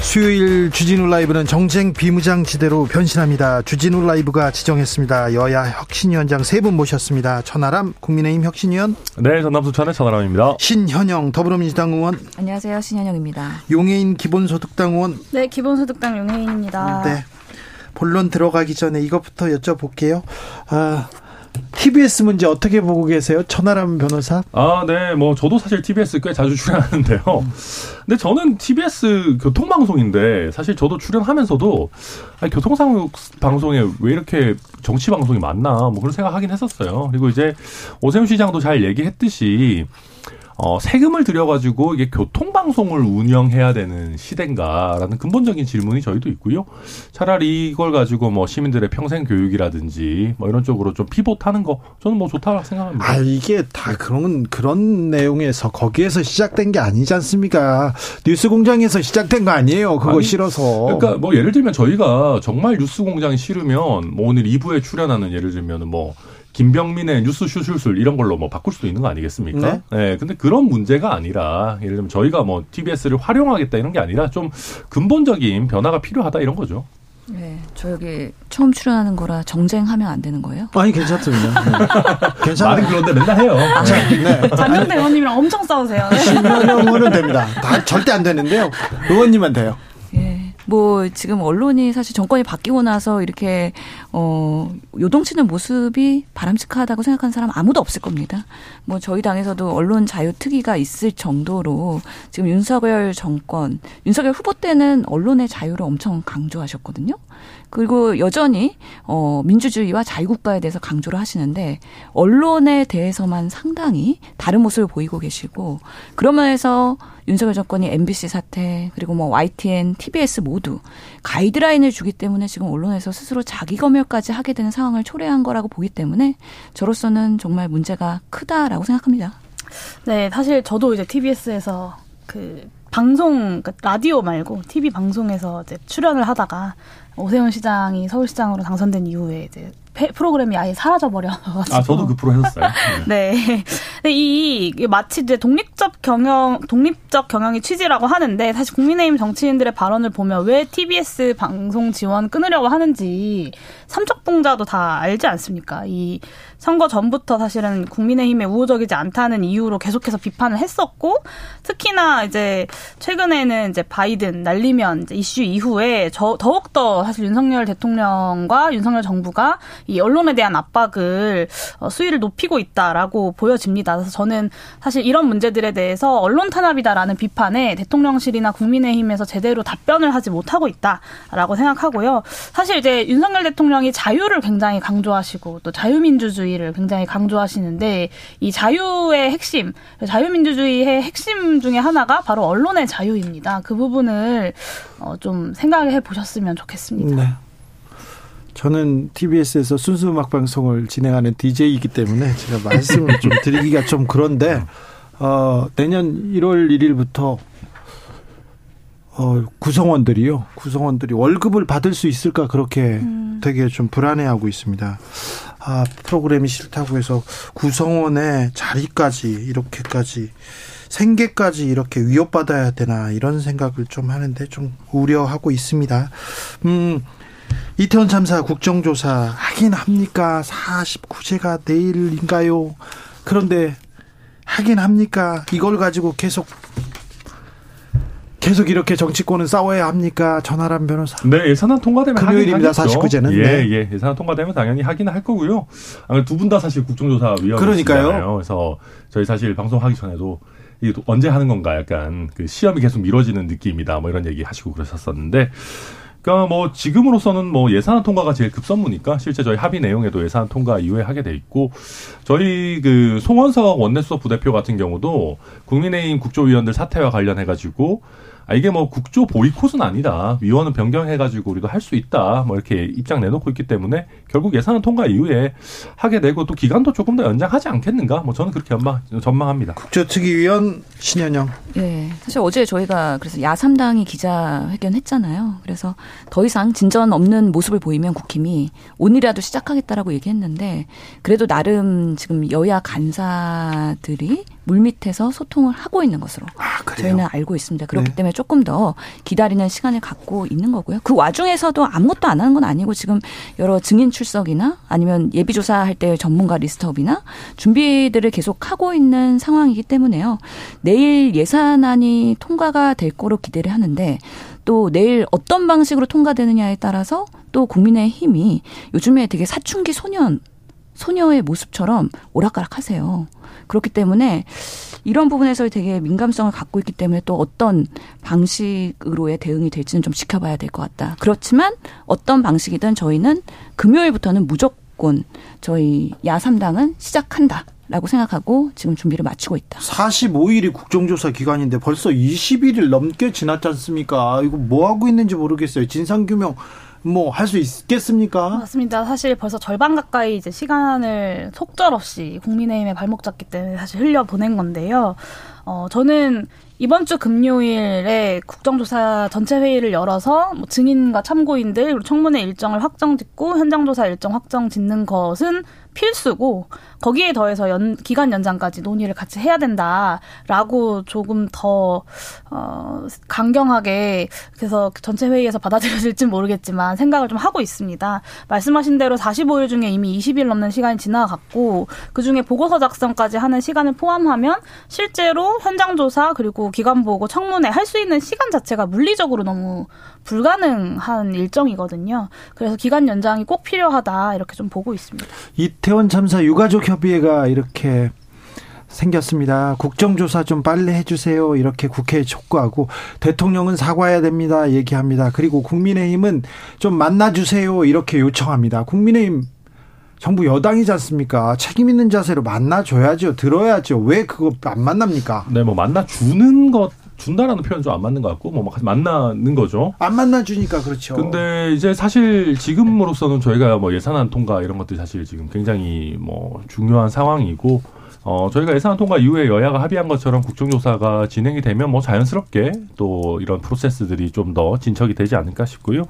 수요일 주진우 라이브는 정쟁 비무장지대로 변신합니다. 주진우 라이브가 지정했습니다. 여야 혁신위원장 세 분 모셨습니다. 천하람 국민의힘 혁신위원. 네, 전남 순천의 천하람입니다. 신현영 더불어민주당 의원. 안녕하세요, 신현영입니다. 용혜인 기본소득당 의원. 네, 기본소득당 용혜인입니다. 네. 본론 들어가기 전에 이것부터 여쭤볼게요. TBS 문제 어떻게 보고 계세요? 천하람 변호사? 아, 네. 뭐 저도 사실 TBS 꽤 자주 출연하는데요. 근데 저는 TBS 교통방송인데 사실 저도 출연하면서도 교통방송에 왜 이렇게 정치방송이 많나 뭐 그런 생각하긴 했었어요. 그리고 이제 오세훈 시장도 잘 얘기했듯이 세금을 들여가지고 이게 교통방송을 운영해야 되는 시대인가라는 근본적인 질문이 저희도 있고요. 차라리 이걸 가지고 뭐 시민들의 평생 교육이라든지 뭐 이런 쪽으로 좀 피봇하는 거 저는 뭐 좋다고 생각합니다. 아, 이게 다 그런 내용에서 거기에서 시작된 게 아니지 않습니까? 뉴스 공장에서 시작된 거 아니에요. 그거 싫어서. 그러니까 뭐 예를 들면 저희가 정말 뉴스 공장이 싫으면 뭐 오늘 2부에 출연하는 예를 들면 뭐 김병민의 뉴스 슈술술 이런 걸로 뭐 바꿀 수도 있는 거 아니겠습니까? 네. 네. 근데 그런 문제가 아니라 예를 들면 저희가 뭐 TBS를 활용하겠다 이런 게 아니라 좀 근본적인 변화가 필요하다 이런 거죠. 네, 저 여기 처음 출연하는 거라 정쟁하면 안 되는 거예요? 아니, 괜찮습니다. 네. 괜찮아요. 말은 그런데 맨날 해요. 아, 네. 장영대 의원님이랑 엄청 싸우세요. 신현영 의원은 됩니다. 절대 안 되는데요. 의원님은 돼요. 예. 네. 뭐 지금 언론이 사실 정권이 바뀌고 나서 이렇게 요동치는 모습이 바람직하다고 생각하는 사람 아무도 없을 겁니다. 뭐 저희 당에서도 언론 자유 특위가 있을 정도로 지금 윤석열 정권, 윤석열 후보 때는 언론의 자유를 엄청 강조하셨거든요. 그리고 여전히 민주주의와 자유국가에 대해서 강조를 하시는데 언론에 대해서만 상당히 다른 모습을 보이고 계시고, 그러면서 윤석열 정권이 MBC 사태 그리고 뭐 YTN, TBS 모두 가이드라인을 주기 때문에 지금 언론에서 스스로 자기 검열까지 하게 되는 상황을 초래한 거라고 보기 때문에 저로서는 정말 문제가 크다라고 생각합니다. 네, 사실 저도 이제 TBS에서 그 방송, 그러니까 라디오 말고 TV 방송에서 이제 출연을 하다가 오세훈 시장이 서울시장으로 당선된 이후에 이제 프로그램이 아예 사라져버려가지고. 아, 저도 그 프로 했었어요. 네. 네. 근데 이 마치 이제 독립적 경영이 취지라고 하는데, 사실 국민의힘 정치인들의 발언을 보면 왜 TBS 방송 지원 끊으려고 하는지 삼척봉자도 다 알지 않습니까? 이 선거 전부터 사실은 국민의힘에 우호적이지 않다는 이유로 계속해서 비판을 했었고, 특히나 이제 최근에는 이제 바이든 날리면 이제 이슈 이후에 더욱더 사실 윤석열 대통령과 윤석열 정부가 이 언론에 대한 압박을 수위를 높이고 있다라고 보여집니다. 그래서 저는 사실 이런 문제들에 대해서 언론 탄압이다라는 비판에 대통령실이나 국민의힘에서 제대로 답변을 하지 못하고 있다라고 생각하고요. 사실 이제 윤석열 대통령이 자유를 굉장히 강조하시고 또 자유민주주의를 굉장히 강조하시는데, 이 자유의 핵심, 자유민주주의의 핵심 중에 하나가 바로 언론의 자유입니다. 그 부분을 좀 생각해 보셨으면 좋겠습니다. 네. 저는 TBS에서 순수 음악 방송을 진행하는 DJ이기 때문에 제가 말씀을 좀 드리기가 좀 그런데, 내년 1월 1일부터 구성원들이 월급을 받을 수 있을까, 그렇게 되게 좀 불안해하고 있습니다. 아, 프로그램이 싫다고 해서 구성원의 자리까지 이렇게까지, 생계까지 이렇게 위협받아야 되나, 이런 생각을 좀 하는데 좀 우려하고 있습니다. 이태원 참사 국정조사 하긴 합니까? 49제가 내일인가요? 그런데 하긴 합니까? 이걸 가지고 계속 이렇게 정치권은 싸워야 합니까? 천하람 변호사. 네, 예산안 통과되면 금요일입니다. 49제는. 예, 예. 예산안 통과되면 당연히 하긴 할 거고요. 두 분 다 사실 국정조사 위원이시잖아요. 그러니까요. 그래서 저희 사실 방송하기 전에도 이게 또 언제 하는 건가, 약간 그 시험이 계속 미뤄지는 느낌이다, 뭐 이런 얘기 하시고 그러셨었는데, 그러니까 뭐 지금으로서는 뭐 예산안 통과가 제일 급선무니까 실제 저희 합의 내용에도 예산안 통과 이후에 하게 돼 있고, 저희 그 송원석 원내수석 부대표 같은 경우도 국민의힘 국조위원들 사태와 관련해가지고, 아, 이게 뭐 국조 보이콧은 아니다, 위원은 변경해가지고 우리도 할 수 있다, 뭐 이렇게 입장 내놓고 있기 때문에 결국 예산안 통과 이후에 하게 되고, 또 기간도 조금 더 연장하지 않겠는가, 뭐 저는 그렇게 전망합니다. 국조특위위원 신현영. 네, 사실 어제 저희가 그래서 야3당이 기자회견했잖아요. 그래서 더 이상 진전 없는 모습을 보이면 국힘이 오늘이라도 시작하겠다라고 얘기했는데, 그래도 나름 지금 여야 간사들이 물밑에서 소통을 하고 있는 것으로 저희는 알고 있습니다. 그렇기 때문에 조금 더 기다리는 시간을 갖고 있는 거고요. 그 와중에서도 아무것도 안 하는 건 아니고, 지금 여러 증인 출석이나 아니면 예비조사할 때 전문가 리스트업이나 준비들을 계속 하고 있는 상황이기 때문에요. 내일 예산안이 통과가 될 거로 기대를 하는데, 또 내일 어떤 방식으로 통과되느냐에 따라서 또 국민의힘이 요즘에 되게 사춘기 소녀의 모습처럼 오락가락하세요. 그렇기 때문에 이런 부분에서 되게 민감성을 갖고 있기 때문에 또 어떤 방식으로의 대응이 될지는 좀 지켜봐야 될 것 같다. 그렇지만 어떤 방식이든 저희는 금요일부터는 무조건 저희 야3당은 시작한다라고 생각하고 지금 준비를 마치고 있다. 45일이 국정조사 기간인데 벌써 20일을 넘게 지났지 않습니까? 이거 뭐 하고 있는지 모르겠어요. 진상규명 뭐 할 수 있겠습니까? 맞습니다. 사실 벌써 절반 가까이 이제 시간을 속절없이 국민의힘에 발목 잡기 때문에 사실 흘려보낸 건데요. 저는 이번 주 금요일에 국정조사 전체 회의를 열어서 뭐 증인과 참고인들 그리고 청문회 일정을 확정 짓고 현장조사 일정 확정 짓는 것은 필수고, 거기에 더해서 기간 연장까지 논의를 같이 해야 된다라고 조금 더 강경하게, 그래서 전체 회의에서 받아들여질지는 모르겠지만 생각을 좀 하고 있습니다. 말씀하신 대로 45일 중에 이미 20일 넘는 시간이 지나갔고, 그중에 보고서 작성까지 하는 시간을 포함하면 실제로 그리고 현장 조사 그리고 기관 보고 청문회 할 수 있는 시간 자체가 물리적으로 너무 불가능한 일정이거든요. 그래서 기간 연장이 꼭 필요하다 이렇게 좀 보고 있습니다. 이태원 참사 유가족 협의회가 이렇게 생겼습니다. 국정조사 좀 빨리 해주세요. 이렇게 국회에 촉구하고 대통령은 사과해야 됩니다. 얘기합니다. 그리고 국민의힘은 좀 만나주세요. 이렇게 요청합니다. 국민의힘 정부 여당이지 않습니까? 책임 있는 자세로 만나줘야죠. 들어야죠. 왜 그거 안 만납니까? 네, 뭐 만나주는 것. 준다라는 표현 좀 안 맞는 것 같고 뭐 만나는 거죠. 안 만나주니까 그렇죠. 근데 이제 사실 지금으로서는 저희가 뭐 예산안 통과 이런 것들이 사실 지금 굉장히 뭐 중요한 상황이고 저희가 예산안 통과 이후에 여야가 합의한 것처럼 국정조사가 진행이 되면 뭐 자연스럽게 또 이런 프로세스들이 좀 더 진척이 되지 않을까 싶고요.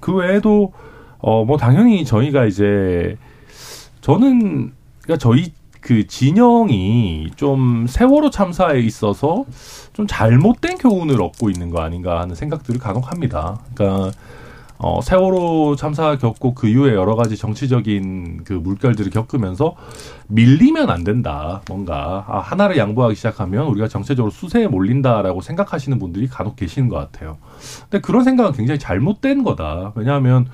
그 외에도 뭐 당연히 저희가 이제 저희 그 진영이 좀 세월호 참사에 있어서 좀 잘못된 교훈을 얻고 있는 거 아닌가 하는 생각들을 간혹 합니다. 그러니까 세월호 참사 겪고 그 이후에 여러 가지 정치적인 그 물결들을 겪으면서 밀리면 안 된다. 뭔가 하나를 양보하기 시작하면 우리가 정체적으로 수세에 몰린다라고 생각하시는 분들이 간혹 계시는 것 같아요. 근데 그런 생각은 굉장히 잘못된 거다. 왜냐하면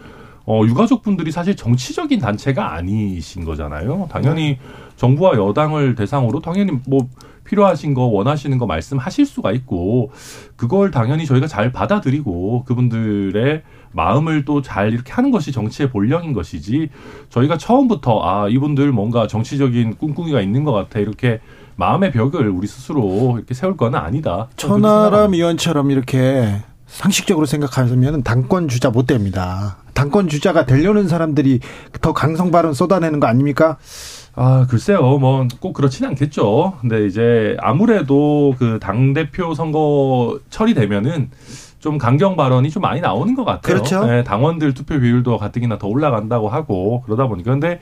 유가족분들이 사실 정치적인 단체가 아니신 거잖아요. 당연히 정부와 여당을 대상으로 당연히 뭐 필요하신 거 원하시는 거 말씀하실 수가 있고 그걸 당연히 저희가 잘 받아들이고 그분들의 마음을 또 잘 이렇게 하는 것이 정치의 본령인 것이지 저희가 처음부터 이분들 뭔가 정치적인 꿍꿍이가 있는 것 같아 이렇게 마음의 벽을 우리 스스로 이렇게 세울 건 아니다. 천하람 의원처럼 이렇게 상식적으로 생각하면 당권 주자 못 됩니다. 당권 주자가 되려는 사람들이 더 강성 발언 쏟아내는 거 아닙니까? 글쎄요. 뭐 꼭 그렇진 않겠죠. 근데 이제 아무래도 그 당대표 선거 처리되면은 좀 강경 발언이 좀 많이 나오는 것 같아요. 그렇죠. 네, 당원들 투표 비율도 가뜩이나 더 올라간다고 하고 그러다 보니까 근데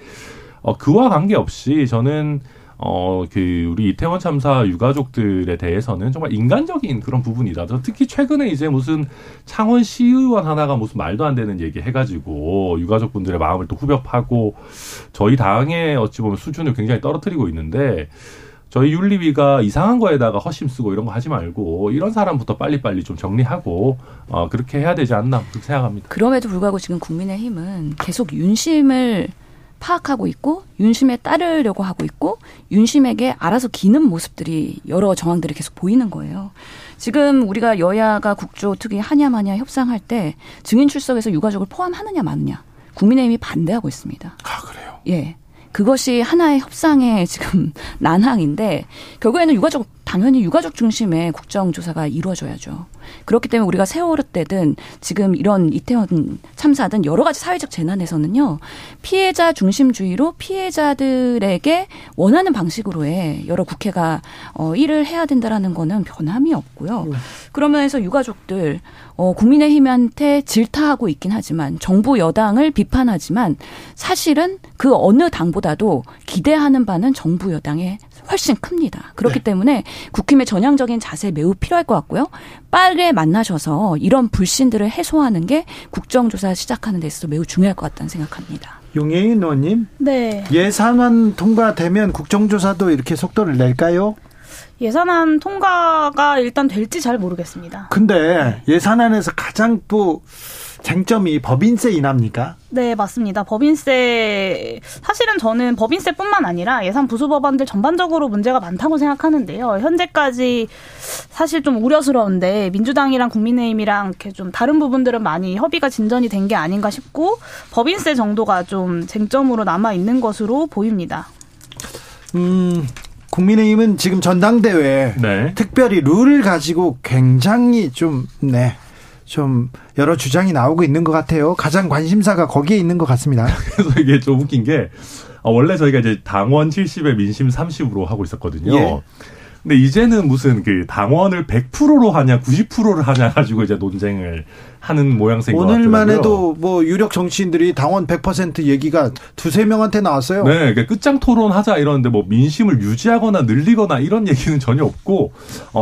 그와 관계없이 저는 우리 이태원 참사 유가족들에 대해서는 정말 인간적인 그런 부분이다. 특히 최근에 이제 무슨 창원시의원 하나가 무슨 말도 안 되는 얘기 해가지고 유가족분들의 마음을 또 후벼파고 저희 당의 어찌 보면 수준을 굉장히 떨어뜨리고 있는데 저희 윤리위가 이상한 거에다가 허심 쓰고 이런 거 하지 말고 이런 사람부터 빨리빨리 좀 정리하고 그렇게 해야 되지 않나 그렇게 생각합니다. 그럼에도 불구하고 지금 국민의힘은 계속 윤심을 파악하고 있고 윤심에 따르려고 하고 있고 윤심에게 알아서 기는 모습들이 여러 정황들이 계속 보이는 거예요. 지금 우리가 여야가 국조 특위 하냐 마냐 협상할 때 증인 출석에서 유가족을 포함하느냐 마느냐 국민의힘이 반대하고 있습니다. 그래요? 예. 그것이 하나의 협상의 지금 난항인데 결국에는 당연히 유가족 중심의 국정조사가 이루어져야죠. 그렇기 때문에 우리가 세월호 때든 지금 이런 이태원 참사든 여러 가지 사회적 재난에서는요. 피해자 중심주의로 피해자들에게 원하는 방식으로의 여러 국회가 일을 해야 된다라는 거는 변함이 없고요. 그러면서 유가족들 국민의힘한테 질타하고 있긴 하지만 정부 여당을 비판하지만 사실은 그 어느 당보다도 기대하는 바는 정부 여당에 훨씬 큽니다. 그렇기 때문에 국힘의 전향적인 자세 매우 필요할 것 같고요. 빨리 만나셔서 이런 불신들을 해소하는 게 국정조사 시작하는 데 있어서 매우 중요할 것 같다는 생각합니다. 용혜인 의원님. 네. 예산안 통과되면 국정조사도 이렇게 속도를 낼까요? 예산안 통과가 일단 될지 잘 모르겠습니다. 근데 예산안에서 가장 또 쟁점이 법인세 인하입니까? 네, 맞습니다. 법인세 사실은 저는 법인세뿐만 아니라 예산 부수 법안들 전반적으로 문제가 많다고 생각하는데요. 현재까지 사실 좀 우려스러운데 민주당이랑 국민의힘이랑 이렇게 좀 다른 부분들은 많이 협의가 진전이 된 게 아닌가 싶고 법인세 정도가 좀 쟁점으로 남아 있는 것으로 보입니다. 국민의힘은 지금 전당대회에 특별히 룰을 가지고 굉장히 좀 여러 주장이 나오고 있는 것 같아요. 가장 관심사가 거기에 있는 것 같습니다. 그래서 이게 좀 웃긴 게 원래 저희가 이제 당원 70에 민심 30으로 하고 있었거든요. 예. 근데 이제는 무슨 그 당원을 100%로 하냐 90%를 하냐 가지고 이제 논쟁을 하는 모양새인 것 같더라고요. 오늘만 해도 뭐 유력 정치인들이 당원 100% 얘기가 두세 명한테 나왔어요. 네, 그러니까 끝장 토론하자 이러는데 뭐 민심을 유지하거나 늘리거나 이런 얘기는 전혀 없고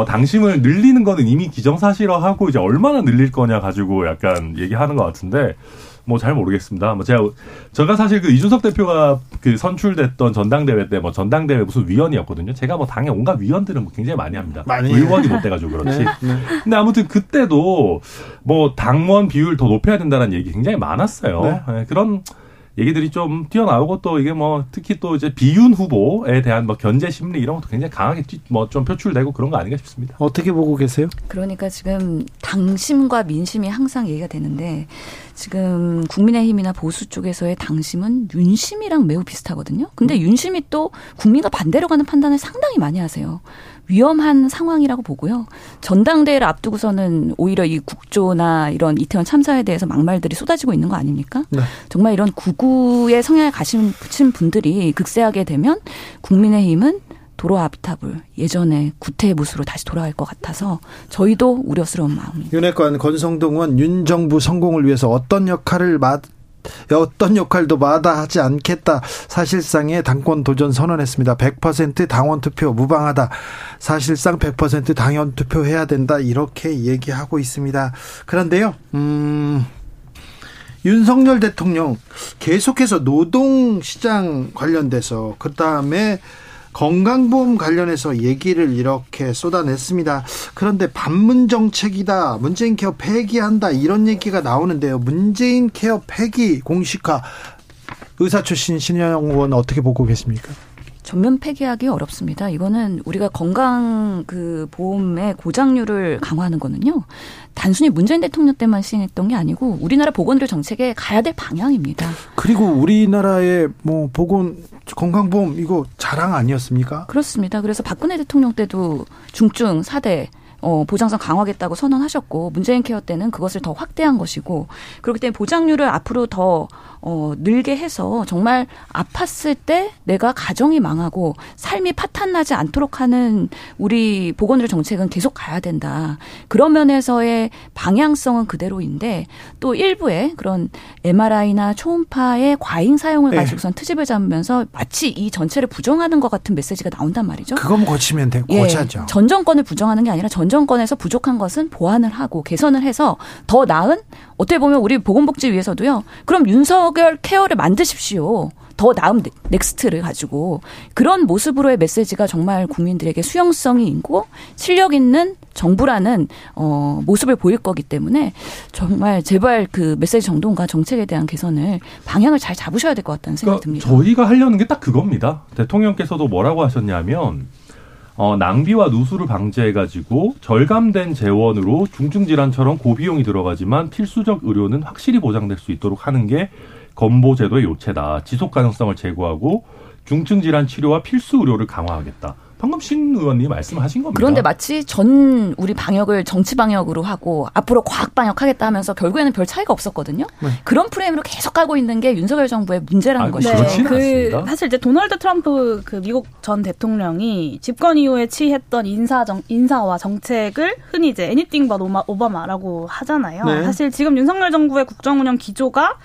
당심을 늘리는 거는 이미 기정사실화하고 이제 얼마나 늘릴 거냐 가지고 약간 얘기하는 것 같은데 뭐 잘 모르겠습니다. 뭐 제가 사실 그 이준석 대표가 그 선출됐던 전당대회 때 뭐 전당대회 무슨 위원이었거든요. 제가 뭐 당의 온갖 위원들은 뭐 굉장히 많이 합니다. 많이 의원이 못 돼가지고 그렇지. 네. 근데 아무튼 그때도 뭐 당원 비율 더 높여야 된다는 얘기 굉장히 많았어요. 네. 네, 그런 얘기들이 좀 튀어나오고 또 이게 뭐 특히 또 이제 비윤 후보에 대한 뭐 견제 심리 이런 것도 굉장히 강하게 뭐 좀 표출되고 그런 거 아닌가 싶습니다. 어떻게 보고 계세요? 그러니까 지금 당심과 민심이 항상 얘기가 되는데 지금 국민의힘이나 보수 쪽에서의 당심은 윤심이랑 매우 비슷하거든요. 근데 윤심이 또 국민과 반대로 가는 판단을 상당히 많이 하세요. 위험한 상황이라고 보고요. 전당대회를 앞두고서는 오히려 이 국조나 이런 이태원 참사에 대해서 막말들이 쏟아지고 있는 거 아닙니까? 네. 정말 이런 구구의 성향에 가신 분들이 극세하게 되면 국민의힘은 도로 아비타불 예전에 구태의 모습으로 다시 돌아갈 것 같아서 저희도 우려스러운 마음입니다. 윤핵관 권성동 의원 윤정부 성공을 위해서 어떤 역할도 마다하지 않겠다. 사실상의 당권 도전 선언했습니다. 100% 당원 투표 무방하다. 사실상 100% 당원 투표해야 된다. 이렇게 얘기하고 있습니다. 그런데요. 윤석열 대통령 계속해서 노동시장 관련돼서 그다음에 건강보험 관련해서 얘기를 이렇게 쏟아냈습니다. 그런데 반문 정책이다. 문재인 케어 폐기한다. 이런 얘기가 나오는데요. 문재인 케어 폐기 공식화. 의사 출신 신현영 의원 어떻게 보고 계십니까? 전면 폐기하기 어렵습니다. 이거는 우리가 건강 그 보험의 고장률을 강화하는 거는요. 단순히 문재인 대통령 때만 시행했던 게 아니고 우리나라 보건의료 정책에 가야 될 방향입니다. 그리고 우리나라의 뭐 보건 건강보험 이거 자랑 아니었습니까? 그렇습니다. 그래서 박근혜 대통령 때도 중증 4대 보장성 강화하겠다고 선언하셨고 문재인 케어 때는 그것을 더 확대한 것이고 그렇기 때문에 보장률을 앞으로 더 늘게 해서 정말 아팠을 때 내가 가정이 망하고 삶이 파탄나지 않도록 하는 우리 보건의료 정책은 계속 가야 된다. 그런 면에서의 방향성은 그대로인데 또 일부의 그런 MRI나 초음파의 과잉 사용을 가지고선 트집을 잡으면서 마치 이 전체를 부정하는 것 같은 메시지가 나온단 말이죠. 그건 고치면 되고 고쳐야죠. 예, 전 정권을 부정하는 게 아니라 전 정권에서 부족한 것은 보완을 하고 개선을 해서 더 나은 어떻게 보면 우리 보건복지 위해서도요. 그럼 윤석열 케어를 만드십시오. 더 나은 넥스트를 가지고 그런 모습으로의 메시지가 정말 국민들에게 수용성이 있고 실력 있는 정부라는 모습을 보일 거기 때문에 정말 제발 그 메시지 정돈과 정책에 대한 개선을 방향을 잘 잡으셔야 될 것 같다는 생각이 듭니다. 저희가 하려는 게 딱 그겁니다. 대통령께서도 뭐라고 하셨냐면 낭비와 누수를 방지해가지고 절감된 재원으로 중증질환처럼 고비용이 들어가지만 필수적 의료는 확실히 보장될 수 있도록 하는 게 건보제도의 요체다. 지속 가능성을 제고하고 중증질환 치료와 필수 의료를 강화하겠다. 방금 신 의원님 말씀하신 겁니다. 그런데 마치 전 우리 방역을 정치 방역으로 하고 앞으로 과학 방역하겠다 하면서 결국에는 별 차이가 없었거든요. 네. 그런 프레임으로 계속 가고 있는 게 윤석열 정부의 문제라는 거죠. 네, 사실 이제 도널드 트럼프 그 미국 전 대통령이 집권 이후에 취했던 인사와 정책을 흔히 이제 Anything but 오바마라고 하잖아요. 네. 사실 지금 윤석열 정부의 국정운영 기조가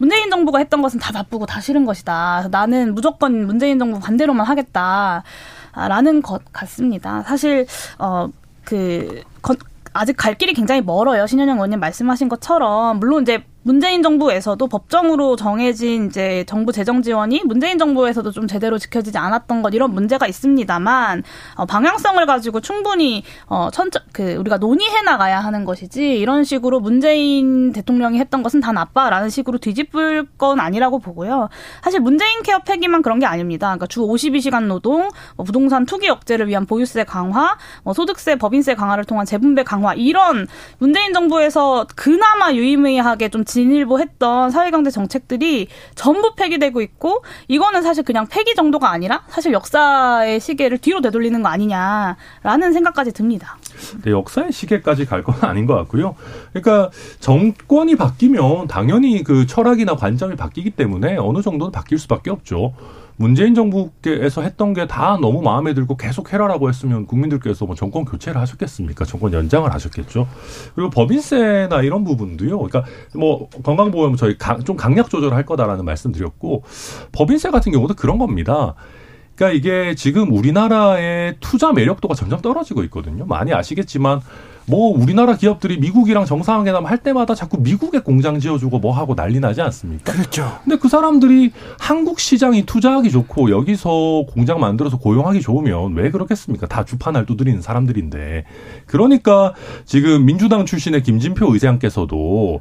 문재인 정부가 했던 것은 다 나쁘고 다 싫은 것이다. 나는 무조건 문재인 정부 반대로만 하겠다라는 것 같습니다. 사실 아직 갈 길이 굉장히 멀어요. 신현영 의원님 말씀하신 것처럼 물론 이제 문재인 정부에서도 법정으로 정해진 이제 정부 재정 지원이 문재인 정부에서도 좀 제대로 지켜지지 않았던 것 이런 문제가 있습니다만 방향성을 가지고 충분히 우리가 논의해 나가야 하는 것이지 이런 식으로 문재인 대통령이 했던 것은 다 나빠라는 식으로 뒤집을 건 아니라고 보고요. 사실 문재인 케어 폐기만 그런 게 아닙니다. 그러니까 주 52시간 노동, 부동산 투기 억제를 위한 보유세 강화, 소득세, 법인세 강화를 통한 재분배 강화 이런 문재인 정부에서 그나마 유의미하게 좀 진일보했던 사회경제 정책들이 전부 폐기되고 있고 이거는 사실 그냥 폐기 정도가 아니라 사실 역사의 시계를 뒤로 되돌리는 거 아니냐라는 생각까지 듭니다. 네, 역사의 시계까지 갈 건 아닌 것 같고요. 그러니까 정권이 바뀌면 당연히 그 철학이나 관점이 바뀌기 때문에 어느 정도는 바뀔 수밖에 없죠. 문재인 정부에서 했던 게 다 너무 마음에 들고 계속 해라라고 했으면 국민들께서 뭐 정권 교체를 하셨겠습니까? 정권 연장을 하셨겠죠. 그리고 법인세나 이런 부분도요. 그러니까 뭐 건강보험 저희 좀 강약 조절할 거다라는 말씀드렸고 법인세 같은 경우도 그런 겁니다. 그러니까 이게 지금 우리나라의 투자 매력도가 점점 떨어지고 있거든요. 많이 아시겠지만 뭐 우리나라 기업들이 미국이랑 정상회담 할 때마다 자꾸 미국에 공장 지어주고 뭐 하고 난리 나지 않습니까? 그렇죠. 근데 그 사람들이 한국 시장이 투자하기 좋고 여기서 공장 만들어서 고용하기 좋으면 왜 그렇겠습니까? 다 주판을 두드리는 사람들인데. 그러니까 지금 민주당 출신의 김진표 의장께서도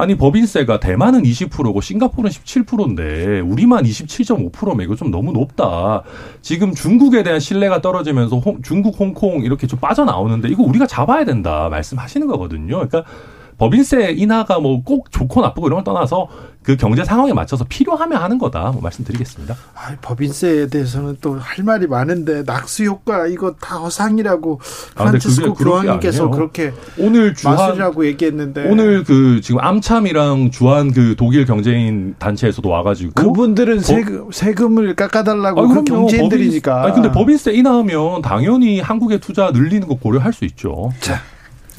아니 법인세가 대만은 20%고 싱가포르는 17%인데 우리만 27.5%면 이거 좀 너무 높다. 지금 중국에 대한 신뢰가 떨어지면서 중국, 홍콩 이렇게 좀 빠져나오는데 이거 우리가 잡아야 된다 말씀하시는 거거든요. 그러니까 법인세 인하가 뭐 꼭 좋고 나쁘고 이런 걸 떠나서 그 경제 상황에 맞춰서 필요하면 하는 거다 뭐 말씀드리겠습니다. 아, 법인세에 대해서는 또 할 말이 많은데 낙수 효과 이거 다 허상이라고 프란치스코 교황님께서 그렇게 오늘 마술이라고 얘기했는데 오늘 그 지금 암참이랑 주한 그 독일 경제인 단체에서도 와가지고 그분들은 세금을 깎아달라고 그 경제인들이니까. 아니 근데 법인세 인하하면 당연히 한국의 투자 늘리는 거 고려할 수 있죠. 자.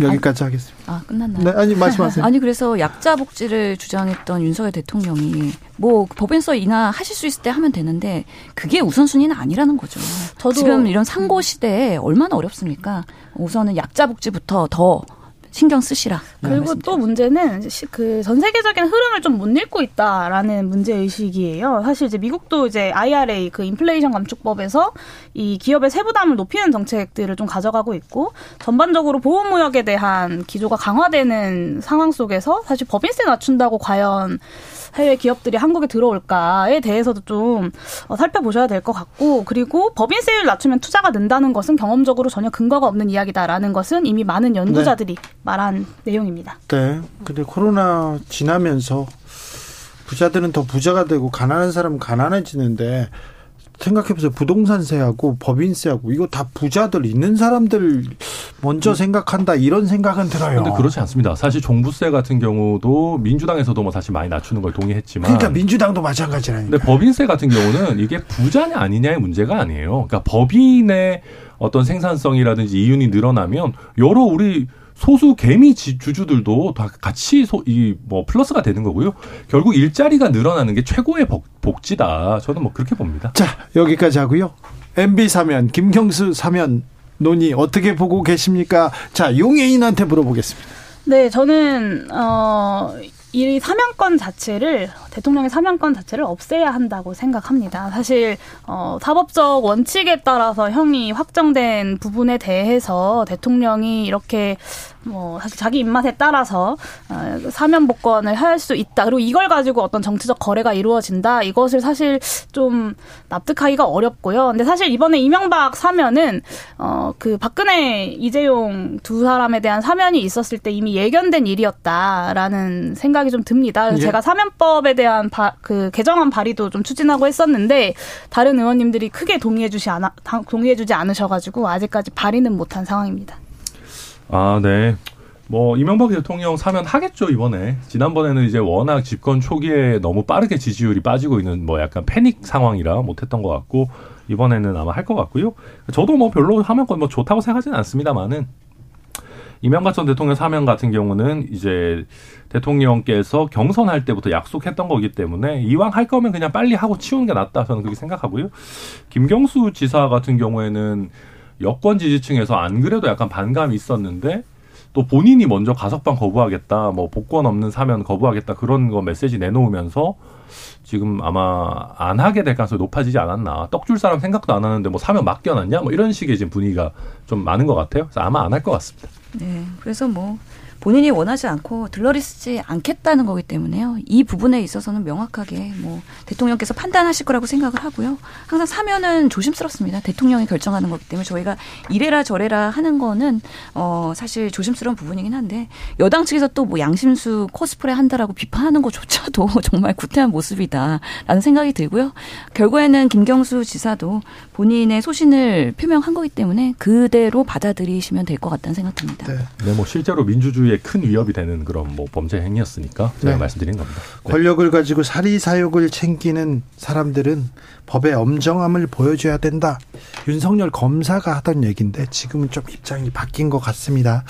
여기까지 하겠습니다. 아, 끝났나요? 네, 아니, 말씀하세요. 아니, 그래서 약자 복지를 주장했던 윤석열 대통령이 뭐 법인세 인하 하실 수 있을 때 하면 되는데 그게 우선순위는 아니라는 거죠. 저도 지금 이런 상고 시대에 얼마나 어렵습니까? 우선은 약자 복지부터 더 신경 쓰시라. 그리고 또 문제는 그 전 세계적인 흐름을 좀 못 읽고 있다라는 문제 의식이에요. 사실 이제 미국도 이제 IRA 그 인플레이션 감축법에서 이 기업의 세부담을 높이는 정책들을 좀 가져가고 있고 전반적으로 보험 무역에 대한 기조가 강화되는 상황 속에서 사실 법인세 낮춘다고 과연 해외 기업들이 한국에 들어올까에 대해서도 좀 살펴보셔야 될 것 같고 그리고 법인세율 낮추면 투자가 는다는 것은 경험적으로 전혀 근거가 없는 이야기다라는 것은 이미 많은 연구자들이 네. 말한 내용입니다. 네. 근데 코로나 지나면서 부자들은 더 부자가 되고 가난한 사람은 가난해지는데 생각해보세요. 부동산세하고 법인세하고 이거 다 부자들 있는 사람들 먼저 생각한다 이런 생각은 들어요. 그런데 그렇지 않습니다. 사실 종부세 같은 경우도 민주당에서도 뭐 사실 많이 낮추는 걸 동의했지만 그러니까 민주당도 마찬가지라니까. 근데 법인세 같은 경우는 이게 부자냐 아니냐의 문제가 아니에요. 그러니까 법인의 어떤 생산성이라든지 이윤이 늘어나면 여러 우리 소수 개미 주주들도 다 같이 뭐 플러스가 되는 거고요. 결국 일자리가 늘어나는 게 최고의 복지다. 저는 뭐 그렇게 봅니다. 자, 여기까지 하고요. MB 사면, 김경수 사면 논의 어떻게 보고 계십니까? 자, 용혜인한테 물어보겠습니다. 네, 저는 이 사면권 자체를 대통령의 사면권 자체를 없애야 한다고 생각합니다. 사실 사법적 원칙에 따라서 형이 확정된 부분에 대해서 대통령이 이렇게 뭐 사실 자기 입맛에 따라서 사면 복권을 할 수 있다. 그리고 이걸 가지고 어떤 정치적 거래가 이루어진다. 이것을 사실 좀 납득하기가 어렵고요. 근데 사실 이번에 이명박 사면은 그 박근혜, 이재용 두 사람에 대한 사면이 있었을 때 이미 예견된 일이었다라는 생각이 좀 듭니다. 예. 제가 사면법에 대한 그 개정안 발의도 좀 추진하고 했었는데 다른 의원님들이 크게 동의해주지 않으셔가지고 아직까지 발의는 못한 상황입니다. 아, 네. 뭐 이명박 대통령 사면 하겠죠 이번에. 지난번에는 이제 워낙 집권 초기에 너무 빠르게 지지율이 빠지고 있는 뭐 약간 패닉 상황이라 못했던 것 같고 이번에는 아마 할 것 같고요. 저도 뭐 별로 사면권 뭐 좋다고 생각하지는 않습니다만은 이명박 전 대통령 사면 같은 경우는 이제 대통령께서 경선할 때부터 약속했던 거기 때문에 이왕 할 거면 그냥 빨리 하고 치우는 게 낫다 저는 그렇게 생각하고요. 김경수 지사 같은 경우에는 여권 지지층에서 안 그래도 약간 반감이 있었는데 또 본인이 먼저 가석방 거부하겠다, 뭐 복권 없는 사면 거부하겠다 그런 거 메시지 내놓으면서 지금 아마 안 하게 될 가능성이 높아지지 않았나. 떡줄 사람 생각도 안 하는데 뭐 사면 맡겨놨냐 뭐 이런 식의 지금 분위기가 좀 많은 것 같아요. 그래서 아마 안 할 것 같습니다. 네, 그래서 뭐 본인이 원하지 않고 들러리 쓰지 않겠다는 거기 때문에요. 이 부분에 있어서는 명확하게 뭐 대통령께서 판단하실 거라고 생각을 하고요. 항상 사면은 조심스럽습니다. 대통령이 결정하는 거기 때문에 저희가 이래라 저래라 하는 거는 사실 조심스러운 부분이긴 한데 여당 측에서 또 뭐 양심수 코스프레 한다라고 비판하는 것조차도 정말 구태한 모습이다라는 생각이 들고요. 결국에는 김경수 지사도 본인의 소신을 표명한 거기 때문에 그대로 받아들이시면 될 것 같다는 생각 듭니다. 네. 네, 뭐 실제로 민주주의 큰 위협이 되는 그런 뭐 범죄 행위였으니까 제가 네. 말씀드린 겁니다. 네. 권력을 가지고 사리사욕을 챙기는 사람들은 법의 엄정함을 보여줘야 된다. 윤석열 검사가 하던 얘기인데 지금은 좀 입장이 바뀐 것 같습니다.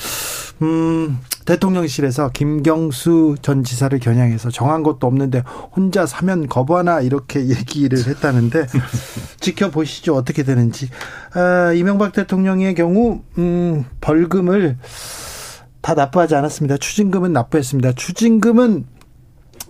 대통령실에서 김경수 전 지사를 겨냥해서 정한 것도 없는데 혼자 사면 거부하나 이렇게 얘기를 했다는데 지켜보시죠. 어떻게 되는지. 이명박 대통령의 경우 벌금을 다 납부하지 않았습니다. 추징금은 납부했습니다. 추징금은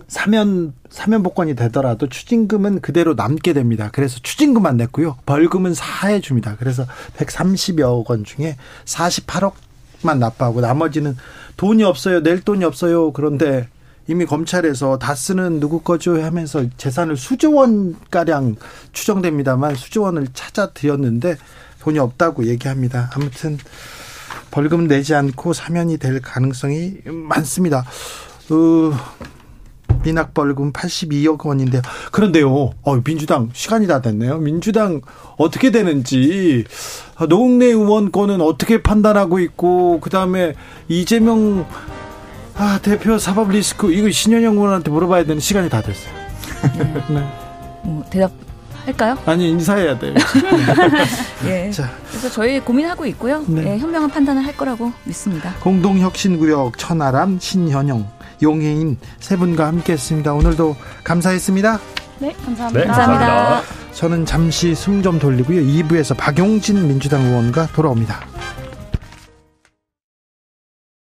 사면 복권이 되더라도 추징금은 그대로 남게 됩니다. 그래서 추징금만 냈고요. 벌금은 4해 줍니다. 그래서 130여억 원 중에 48억만 납부하고 나머지는 돈이 없어요. 낼 돈이 없어요. 그런데 이미 검찰에서 다 쓰는 누구 거죠 하면서 재산을 수조 원가량 추정됩니다만 수조 원을 찾아드렸는데 돈이 없다고 얘기합니다. 아무튼 벌금 내지 않고 사면이 될 가능성이 많습니다. 미납벌금 82억 원인데요. 그런데요, 민주당 시간이 다 됐네요. 민주당 어떻게 되는지, 노웅래 의원 건은 어떻게 판단하고 있고, 그 다음에 이재명 대표 사법 리스크, 이거 신현영 의원한테 물어봐야 되는 시간이 다 됐어요. 네. 대답할까요? 아니, 인사해야 돼요. 예. 자, 그래서 저희 고민하고 있고요. 네. 예, 현명한 판단을 할 거라고 믿습니다. 공동혁신구역 천하람, 신현영, 용혜인 세 분과 함께했습니다. 오늘도 감사했습니다. 네, 감사합니다. 네, 감사합니다. 저는 잠시 숨 좀 돌리고요. 2부에서 박용진 민주당 의원과 돌아옵니다.